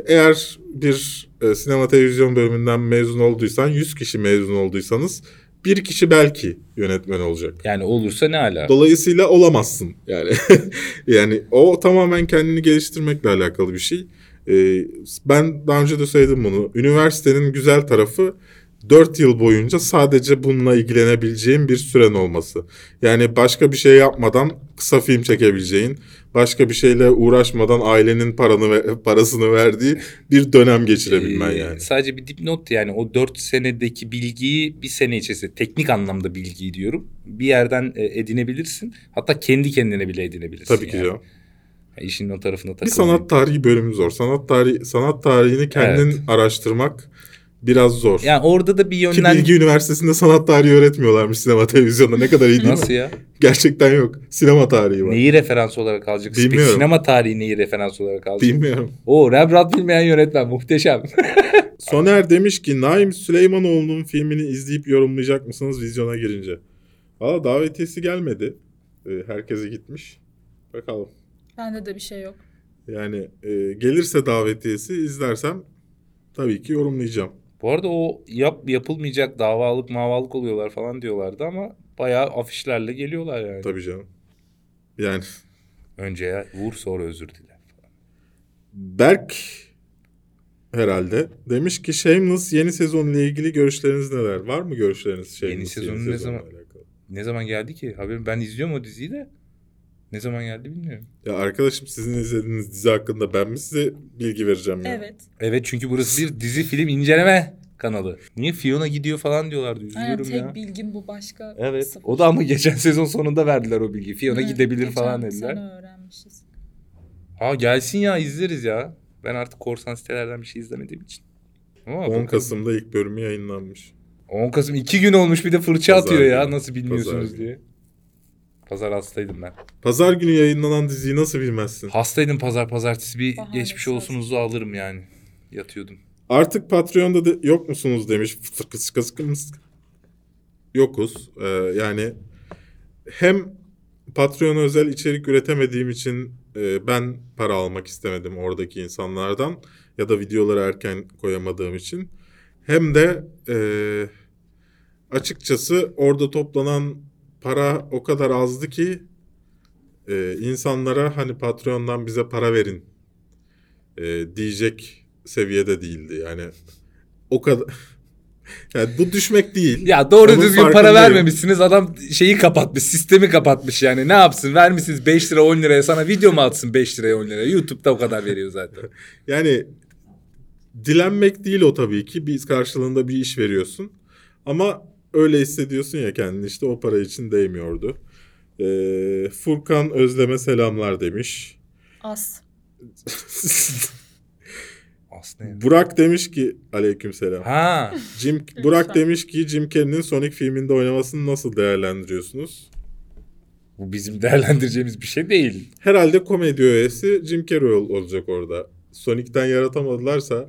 eğer bir sinema televizyon bölümünden mezun olduysan, 100 kişi mezun olduysanız bir kişi belki yönetmen olacak. Yani olursa ne ala? Dolayısıyla olamazsın yani. Yani o tamamen kendini geliştirmekle alakalı bir şey. Ben daha önce de söyledim bunu. Üniversitenin güzel tarafı 4 yıl boyunca sadece bununla ilgilenebileceğin bir süren olması. Yani başka bir şey yapmadan kısa film çekebileceğin, başka bir şeyle uğraşmadan ailenin parasını verdiği bir dönem geçirebilmen yani. Sadece bir dipnot yani o 4 senedeki bilgiyi bir sene içerisinde, teknik anlamda bilgiyi diyorum, bir yerden edinebilirsin. Hatta kendi kendine bile edinebilirsin. Tabii ki yani. İşin o tarafına takılıyor. Bir sanat tarihi bölümü zor. Sanat tarihini kendin araştırmak biraz zor. Yani orada da bir yönden... Ki Bilgi Üniversitesi'nde sanat tarihi öğretmiyorlarmış sinema televizyonda. Ne kadar iyi değil. Nasıl ya? Gerçekten yok. Sinema tarihi var. Neyi referans olarak alacak? Bilmiyorum. Sinema tarihi neyi referans olarak alacak? Bilmiyorum. Oo, Rembrandt bilmeyen yönetmen. Muhteşem. Soner demiş ki Naim Süleymanoğlu'nun filmini izleyip yorumlayacak mısınız vizyona girince? Valla davetiyesi gelmedi. Herkese gitmiş. Bakalım. Bende de bir şey yok. Yani gelirse davetiyesi izlersem tabii ki yorumlayacağım. Bu arada o yapılmayacak davalık mavalık oluyorlar falan diyorlardı ama bayağı afişlerle geliyorlar yani. Tabii canım. Yani. Önce ya vur sonra özür diler falan. Berk herhalde demiş ki Shameless yeni sezonla ilgili görüşleriniz neler? Var mı görüşleriniz Shameless yeni sezonla alakalı? Ne zaman geldi ki? Haberim, ben izliyorum o diziyi de. Ne zaman geldi bilmiyorum. Ya arkadaşım sizin izlediğiniz dizi hakkında ben mi size bilgi vereceğim ya? Evet. Evet çünkü burası bir dizi film inceleme kanalı. Niye Fiona gidiyor falan diyorlardı. Üzülüyorum ya. Tek bilgim bu başka. Evet. Sıfır. O da ama geçen sezon sonunda verdiler o bilgiyi. Fiona gidebilir falan dediler. Geçen sene öğrenmişiz. Ha gelsin ya izleriz ya. Ben artık korsan sitelerden bir şey izlemediğim için. Ama 10 Kasım'da ilk bölümü yayınlanmış. 10 Kasım 2 gün olmuş bir de fırça Pazar atıyor ya. Nasıl bilmiyorsunuz Pazar diye. Pazar hastaydım ben. Pazar günü yayınlanan diziyi nasıl bilmezsin? Hastaydım pazartesi bir bahane geçmiş olsunuzu alırım yani. Yatıyordum. Artık Patreon'da de yok musunuz demiş. Yokuz. Yani hem Patreon'a özel içerik üretemediğim için ben para almak istemedim oradaki insanlardan. Ya da videoları erken koyamadığım için. Hem de açıkçası orada toplanan para o kadar azdı ki insanlara hani Patreon'dan bize para verin diyecek seviyede değildi. Yani o kadar yani bu düşmek değil. Ya doğru onun düzgün para vermemişsiniz. Adam şeyi kapatmış, sistemi kapatmış yani. Ne yapsın? Vermişsiniz 5 lira 10 liraya sana video mu atsın 5 liraya 10 liraya? YouTube'da o kadar veriyor zaten. Yani dilenmek değil o tabii ki. Biz karşılığında bir iş veriyorsun. Ama öyle hissediyorsun ya kendini işte o para için değmiyordu. Furkan Özlem'e selamlar demiş. As ne? Burak demiş ki aleykümselam. Ha. Burak demiş ki Jim Carrey'nin Sonic filminde oynamasını nasıl değerlendiriyorsunuz? Bu bizim değerlendireceğimiz bir şey değil. Herhalde komedi öğesi Jim Carrey olacak orada. Sonic'ten yaratamadılarsa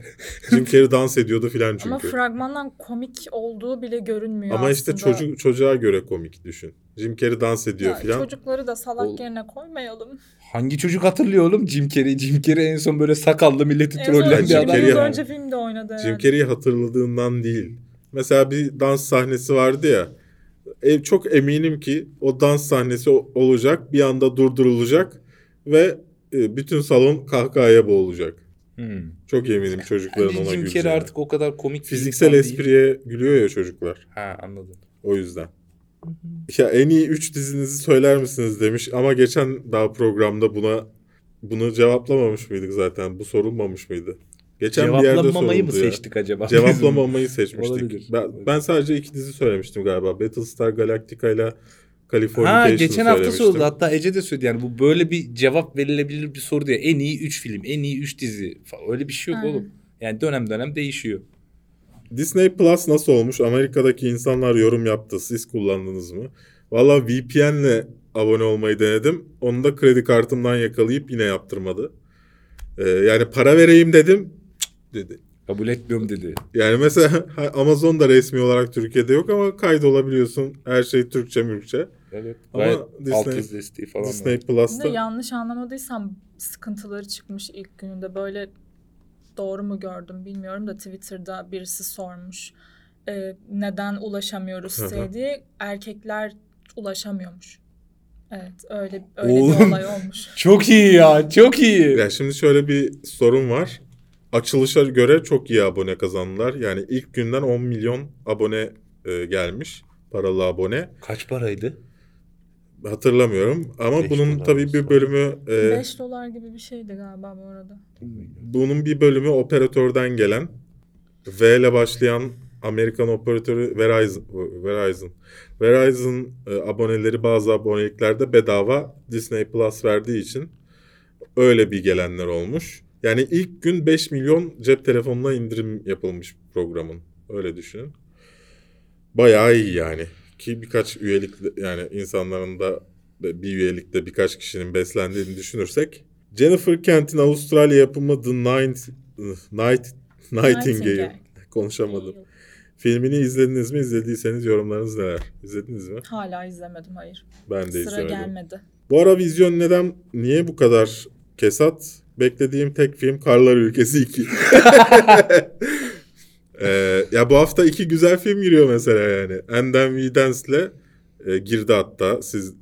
Jim Carrey dans ediyordu filan çünkü. Ama fragmandan komik olduğu bile görünmüyor ama aslında. Ama işte çocuğa göre komik düşün. Jim Carrey dans ediyor filan. Çocukları da salak yerine koymayalım. Hangi çocuk hatırlıyor oğlum Jim Carrey'i? Jim Carrey en son böyle sakallı milleti trollendi adam. Jim önce filmde oynadı. Jim Carrey'i hatırladığından değil. Mesela bir dans sahnesi vardı ya. Çok eminim ki o dans sahnesi olacak. Bir anda durdurulacak ve bütün salon kahkahaya boğulacak. Çok eminim çocukların ona güleceğine. Jim Carrey artık o kadar komik fiziksel espriye değil. Gülüyor ya çocuklar. Ha anladım. O yüzden. Ya en iyi 3 dizinizi söyler misiniz demiş ama geçen daha programda bunu cevaplamamış mıydık zaten? Bu sorulmamış mıydı? Geçen bir yerde soruldu. Cevaplamamayı mı seçtik acaba? Cevaplamamayı seçmiştik. Olabilir. Ben sadece 2 dizi söylemiştim galiba. Battlestar Galactica ile Californication'ı geçen hafta soruldu. Hatta Ece de söyledi yani bu böyle bir cevap verilebilir bir soru diye. En iyi 3 film, en iyi 3 dizi falan. Öyle bir şey yok oğlum. Yani dönem değişiyor. Disney Plus nasıl olmuş? Amerika'daki insanlar yorum yaptı. Siz kullandınız mı? Valla VPN'le abone olmayı denedim. Onu da kredi kartımdan yakalayıp yine yaptırmadı. Yani para vereyim dedim. Dedi. Kabul etmiyorum dedi. Yani mesela Amazon'da resmi olarak Türkiye'de yok ama kaydolabiliyorsun. Her şey Türkçe mülkçe. Evet. Ama Disney Plus'ta. Yanlış anlamadıysam sıkıntıları çıkmış ilk gününde. Böyle doğru mu gördüm bilmiyorum da Twitter'da birisi sormuş. Neden ulaşamıyoruz size diye. Erkekler ulaşamıyormuş. Evet öyle bir olay olmuş. Çok iyi ya çok iyi. Ya şimdi şöyle bir sorun var. Açılışa göre çok iyi abone kazandılar. Yani ilk günden 10 milyon abone gelmiş. Paralı abone. Kaç paraydı? Hatırlamıyorum. Ama bunun tabii bir bölümü... 5 dolar gibi bir şeydi galiba bu arada. Bunun bir bölümü operatörden gelen. V ile başlayan Amerikan operatörü Verizon. Verizon aboneleri bazı aboneliklerde bedava Disney Plus verdiği için öyle bir gelenler olmuş. Yani ilk gün 5 milyon cep telefonuna indirim yapılmış programın. Öyle düşünün. Bayağı iyi yani. Ki birkaç üyelik yani insanların da bir üyelikte birkaç kişinin beslendiğini düşünürsek. Jennifer Kent'in Avustralya yapımı The Nightingale. Konuşamadım. Filmini izlediniz mi? İzlediyseniz yorumlarınız neler? İzlediniz mi? Hala izlemedim, hayır. Ben de izlemedim. Sıra gelmedi. Bu ara vizyon niye bu kadar kesat? Beklediğim tek film Karlar Ülkesi 2. Ya bu hafta iki güzel film giriyor mesela yani. And Then We Dance'le girdi hatta. Siz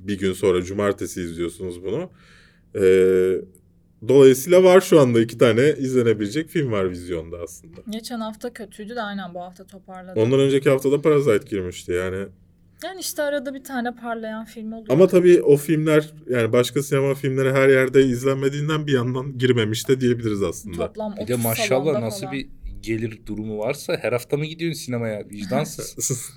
bir gün sonra cumartesi izliyorsunuz bunu. Dolayısıyla var şu anda iki tane izlenebilecek film var vizyonda aslında. Geçen hafta kötüydü de aynen bu hafta toparladı. Ondan önceki haftada Parasite girmişti yani. Yani işte arada bir tane parlayan film oldu. Ama tabii o filmler yani başka sinema filmleri her yerde izlenmediğinden bir yandan girmemiş de diyebiliriz aslında. Toplam 30 bir de maşallah nasıl olan bir gelir durumu varsa her hafta mı gidiyorsun sinemaya? Vicdansız.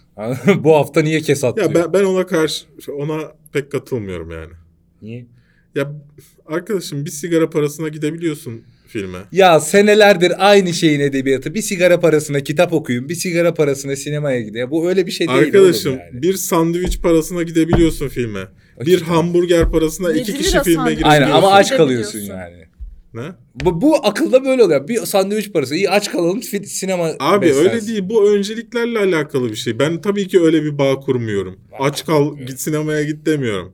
Bu hafta niye kesat diyor? Ya ben ona karşı ona pek katılmıyorum yani. Niye? Ya arkadaşım bir sigara parasına gidebiliyorsun filme. Ya senelerdir aynı şeyin edebiyatı. Bir sigara parasına kitap okuyun, bir sigara parasına sinemaya gidin. Ya bu öyle bir şey değil. Arkadaşım yani bir sandviç parasına gidebiliyorsun filme. Bir hamburger parasına ne iki kişi filme girebiliyorsun. Aynen ama aç kalıyorsun yani. Ne? Bu akılda böyle oluyor. Bir sandviç parası. İyi aç kalalım sinema. Abi beslensin. Öyle değil. Bu önceliklerle alakalı bir şey. Ben tabii ki öyle bir bağ kurmuyorum. Aç kal git sinemaya git demiyorum.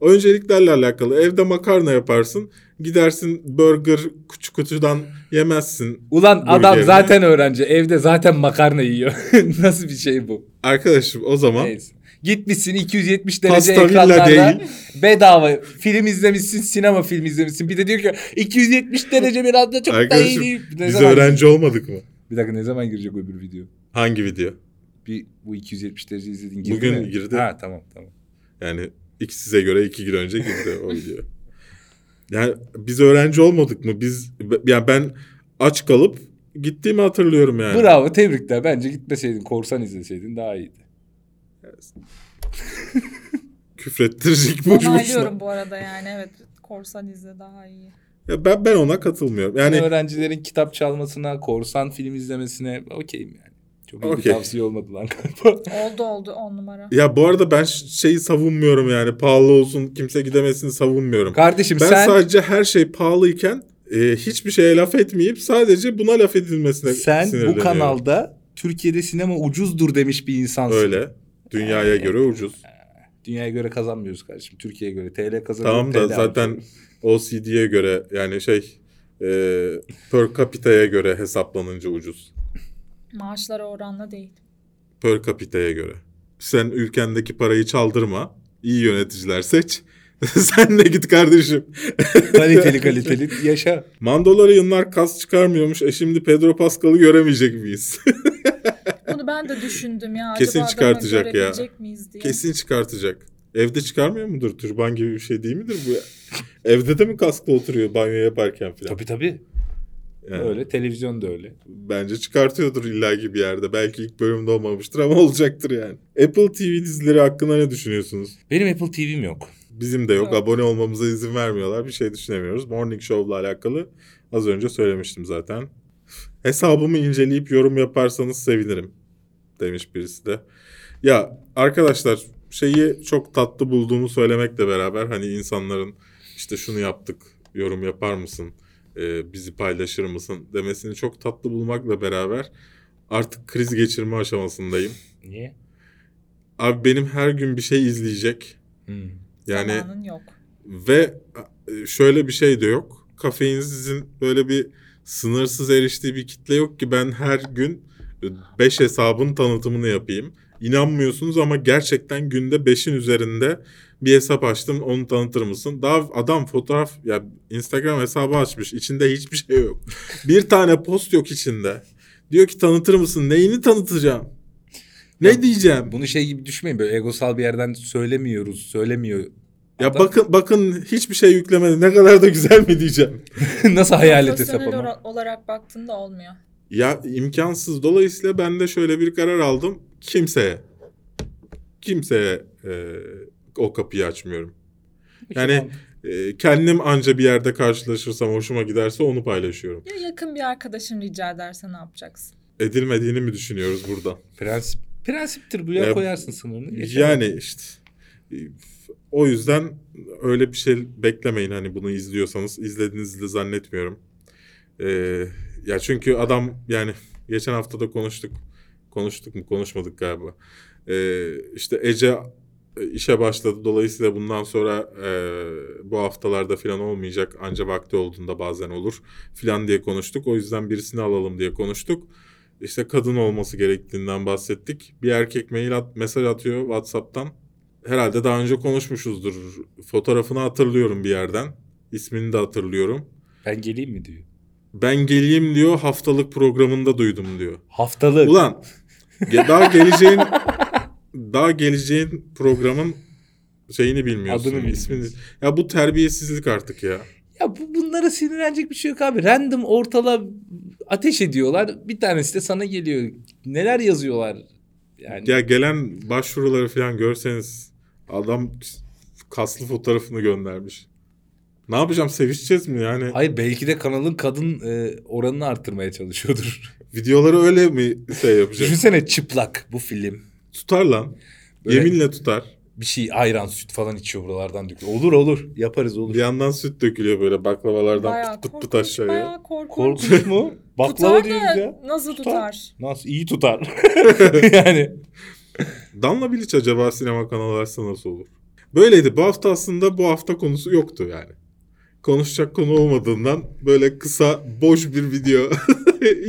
Önceliklerle alakalı. Evde makarna yaparsın. Gidersin burger küçük kutudan yemezsin. Ulan adam zaten öğrenci. Evde zaten makarna yiyor. Nasıl bir şey bu? Arkadaşım o zaman. Neyse. Gitmişsin 270 derece ekranlarda bedava film izlemişsin, sinema filmi izlemişsin. Bir de diyor ki 270 derece bir anda çok arkadaşım, da iyi değil. Biz öğrenci olmadık mı? Bir dakika ne zaman girecek öbür video? Hangi video? Bu 270 derece izledin girdi bugün mi? Bugün girdi. Ha tamam. Yani size göre 2 gün önce girdi o video. Yani biz öğrenci olmadık mı? Biz yani ben aç kalıp gittiğimi hatırlıyorum yani. Bravo, tebrikler. Bence gitmeseydin, korsan izleseydin daha iyiydi. Küfrettirecek boşuna. Onaylıyorum bu arada yani evet. Korsan izle daha iyi. Ya ben ona katılmıyorum. Yani öğrencilerin kitap çalmasına, korsan film izlemesine okeyim yani. Çok iyi bir tavsiye olmadı lan galiba. Oldu 10 numara. Ya bu arada ben şeyi savunmuyorum yani pahalı olsun kimse gidemesini savunmuyorum. Kardeşim ben sadece her şey pahalıyken hiçbir şeye laf etmeyip sadece buna laf edilmesine sinirleniyorum. Sen bu kanalda Türkiye'de sinema ucuzdur demiş bir insansın. Öyle. Dünyaya göre ucuz. Dünyaya göre kazanmıyoruz kardeşim. Türkiye'ye göre TL kazanıyoruz. Tamam da TL zaten OCD'ye göre yani per capita'ya göre hesaplanınca ucuz. Maaşlara oranla değil. Per capita'ya göre. Sen ülkendeki parayı çaldırma. İyi yöneticiler seç. Sen de git kardeşim. kaliteli yaşa. Mandalorianlar kas çıkarmıyormuş. Şimdi Pedro Pascal'ı göremeyecek miyiz? Bunu ben de düşündüm ya. Kesin çıkartacak ya. Miyiz diye. Kesin çıkartacak. Evde çıkarmıyor mudur? Türban gibi bir şey değil midir bu ya? Evde de mi kaskla oturuyor banyo yaparken falan? Tabii. Yani. Öyle televizyon da öyle. Bence çıkartıyordur illaki bir yerde. Belki ilk bölümde olmamıştır ama olacaktır yani. Apple TV dizileri hakkında ne düşünüyorsunuz? Benim Apple TV'm yok. Bizim de yok. Abone olmamıza izin vermiyorlar. Bir şey düşünemiyoruz. Morning Show'la alakalı az önce söylemiştim zaten. Hesabımı inceleyip yorum yaparsanız sevinirim demiş birisi de. Ya arkadaşlar şeyi çok tatlı bulduğumu söylemekle beraber hani insanların işte şunu yaptık yorum yapar mısın bizi paylaşır mısın demesini çok tatlı bulmakla beraber artık kriz geçirme aşamasındayım. Niye? Abi benim her gün bir şey izleyecek. Yani zamanın yok. Ve şöyle bir şey de yok. Kafeinsizin böyle bir sınırsız eriştiği bir kitle yok ki ben her gün 5 hesabın tanıtımını yapayım. İnanmıyorsunuz ama gerçekten günde 5'in üzerinde bir hesap açtım onu tanıtır mısın? Daha adam fotoğraf ya Instagram hesabı açmış içinde hiçbir şey yok. Bir tane post yok içinde. Diyor ki tanıtır mısın? Neyini tanıtacağım? Ne diyeceğim? Bunu şey gibi düşünmeyin böyle egosal bir yerden söylemiyor. Ya bakın hiçbir şey yüklemedi. Ne kadar da güzel mi diyeceğim? Nasıl hayalet hesap ama? Profesyonel olarak baktığında olmuyor. Ya imkansız. Dolayısıyla ben de şöyle bir karar aldım. Kimseye o kapıyı açmıyorum. Yani kendim anca bir yerde karşılaşırsam hoşuma giderse onu paylaşıyorum. Ya yakın bir arkadaşım rica ederse ne yapacaksın? Edilmediğini mi düşünüyoruz burada? Prensiptir bu ya koyarsın sınırını. Geçen yani işte. O yüzden öyle bir şey beklemeyin hani bunu izliyorsanız. İzlediğinizi de zannetmiyorum. Ya çünkü adam yani geçen hafta da konuştuk. Konuştuk mu? Konuşmadık galiba. İşte Ece işe başladı. Dolayısıyla bundan sonra bu haftalarda falan olmayacak. Anca vakti olduğunda bazen olur falan diye konuştuk. O yüzden birisini alalım diye konuştuk. İşte kadın olması gerektiğinden bahsettik. Bir erkek mesaj atıyor WhatsApp'tan. Herhalde daha önce konuşmuşuzdur. Fotoğrafını hatırlıyorum bir yerden. İsmini de hatırlıyorum. Ben geleyim mi diyor. Ben geleyim diyor. Haftalık programında duydum diyor. Haftalık. Ulan daha geleceğin programın şeyini bilmiyorsun. Adını bilmiyorsun. İsmini. Ya bu terbiyesizlik artık ya. Ya bunlara sinirlenecek bir şey yok abi. Random ortala ateş ediyorlar. Bir tanesi de sana geliyor. Neler yazıyorlar yani. Ya gelen başvuruları falan görseniz adam kaslı fotoğrafını göndermiş. Ne yapacağım, sevişeceğiz mi yani? Hayır, belki de kanalın kadın oranını arttırmaya çalışıyordur. Videoları öyle mi yapacak? Düşünsene çıplak bu film. Tutar lan. Böyle yeminle tutar. Bir şey ayran süt falan içiyor buralardan dökülüyor. Olur yaparız olur. Bir yandan süt dökülüyor böyle baklavalardan bayağı pıt pıt aşağıya. Bayağı korkunç mu? Baklava diyoruz ya. Nasıl tutar? Nasıl iyi tutar. Yani. Danla Bilic acaba sinema kanalı açsa nasıl olur? Böyleydi. Bu hafta aslında konusu yoktu yani. Konuşacak konu olmadığından böyle kısa, boş bir video.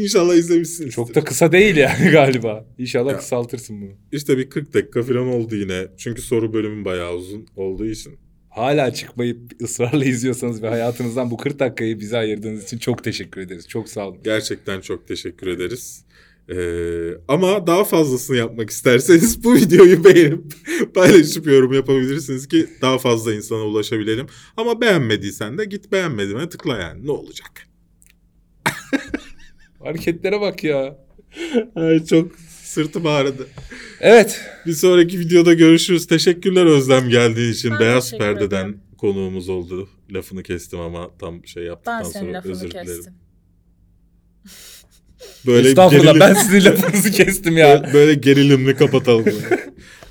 İnşallah izlemişsiniz. Çok da kısa değil yani galiba. İnşallah ya, kısaltırsın bunu. İşte bir 40 dakika falan oldu yine. Çünkü soru bölümü bayağı uzun olduğu için. Hala çıkmayıp ısrarla izliyorsanız ve hayatınızdan bu 40 dakikayı bize ayırdığınız için çok teşekkür ederiz. Çok sağ olun. Gerçekten çok teşekkür ederiz. Ama daha fazlasını yapmak isterseniz bu videoyu beğenip paylaşıp yorum yapabilirsiniz ki daha fazla insana ulaşabilelim. Ama beğenmediysen de git beğenmediğime tıkla yani, ne olacak? Hareketlere bak ya. Ay, çok sırtım ağrıdı. Evet. Bir sonraki videoda görüşürüz. Teşekkürler Özlem geldiği için. Ben Beyaz Perde'den konuğumuz oldu. Lafını kestim ama tam şey yaptıktan sonra özür dilerim. Ben senin lafını kestim. Böyle estağfurullah, ben sizin lafınızı kestim ya. Böyle gerilimli kapatalım.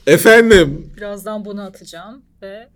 Efendim. Birazdan bunu atacağım ve...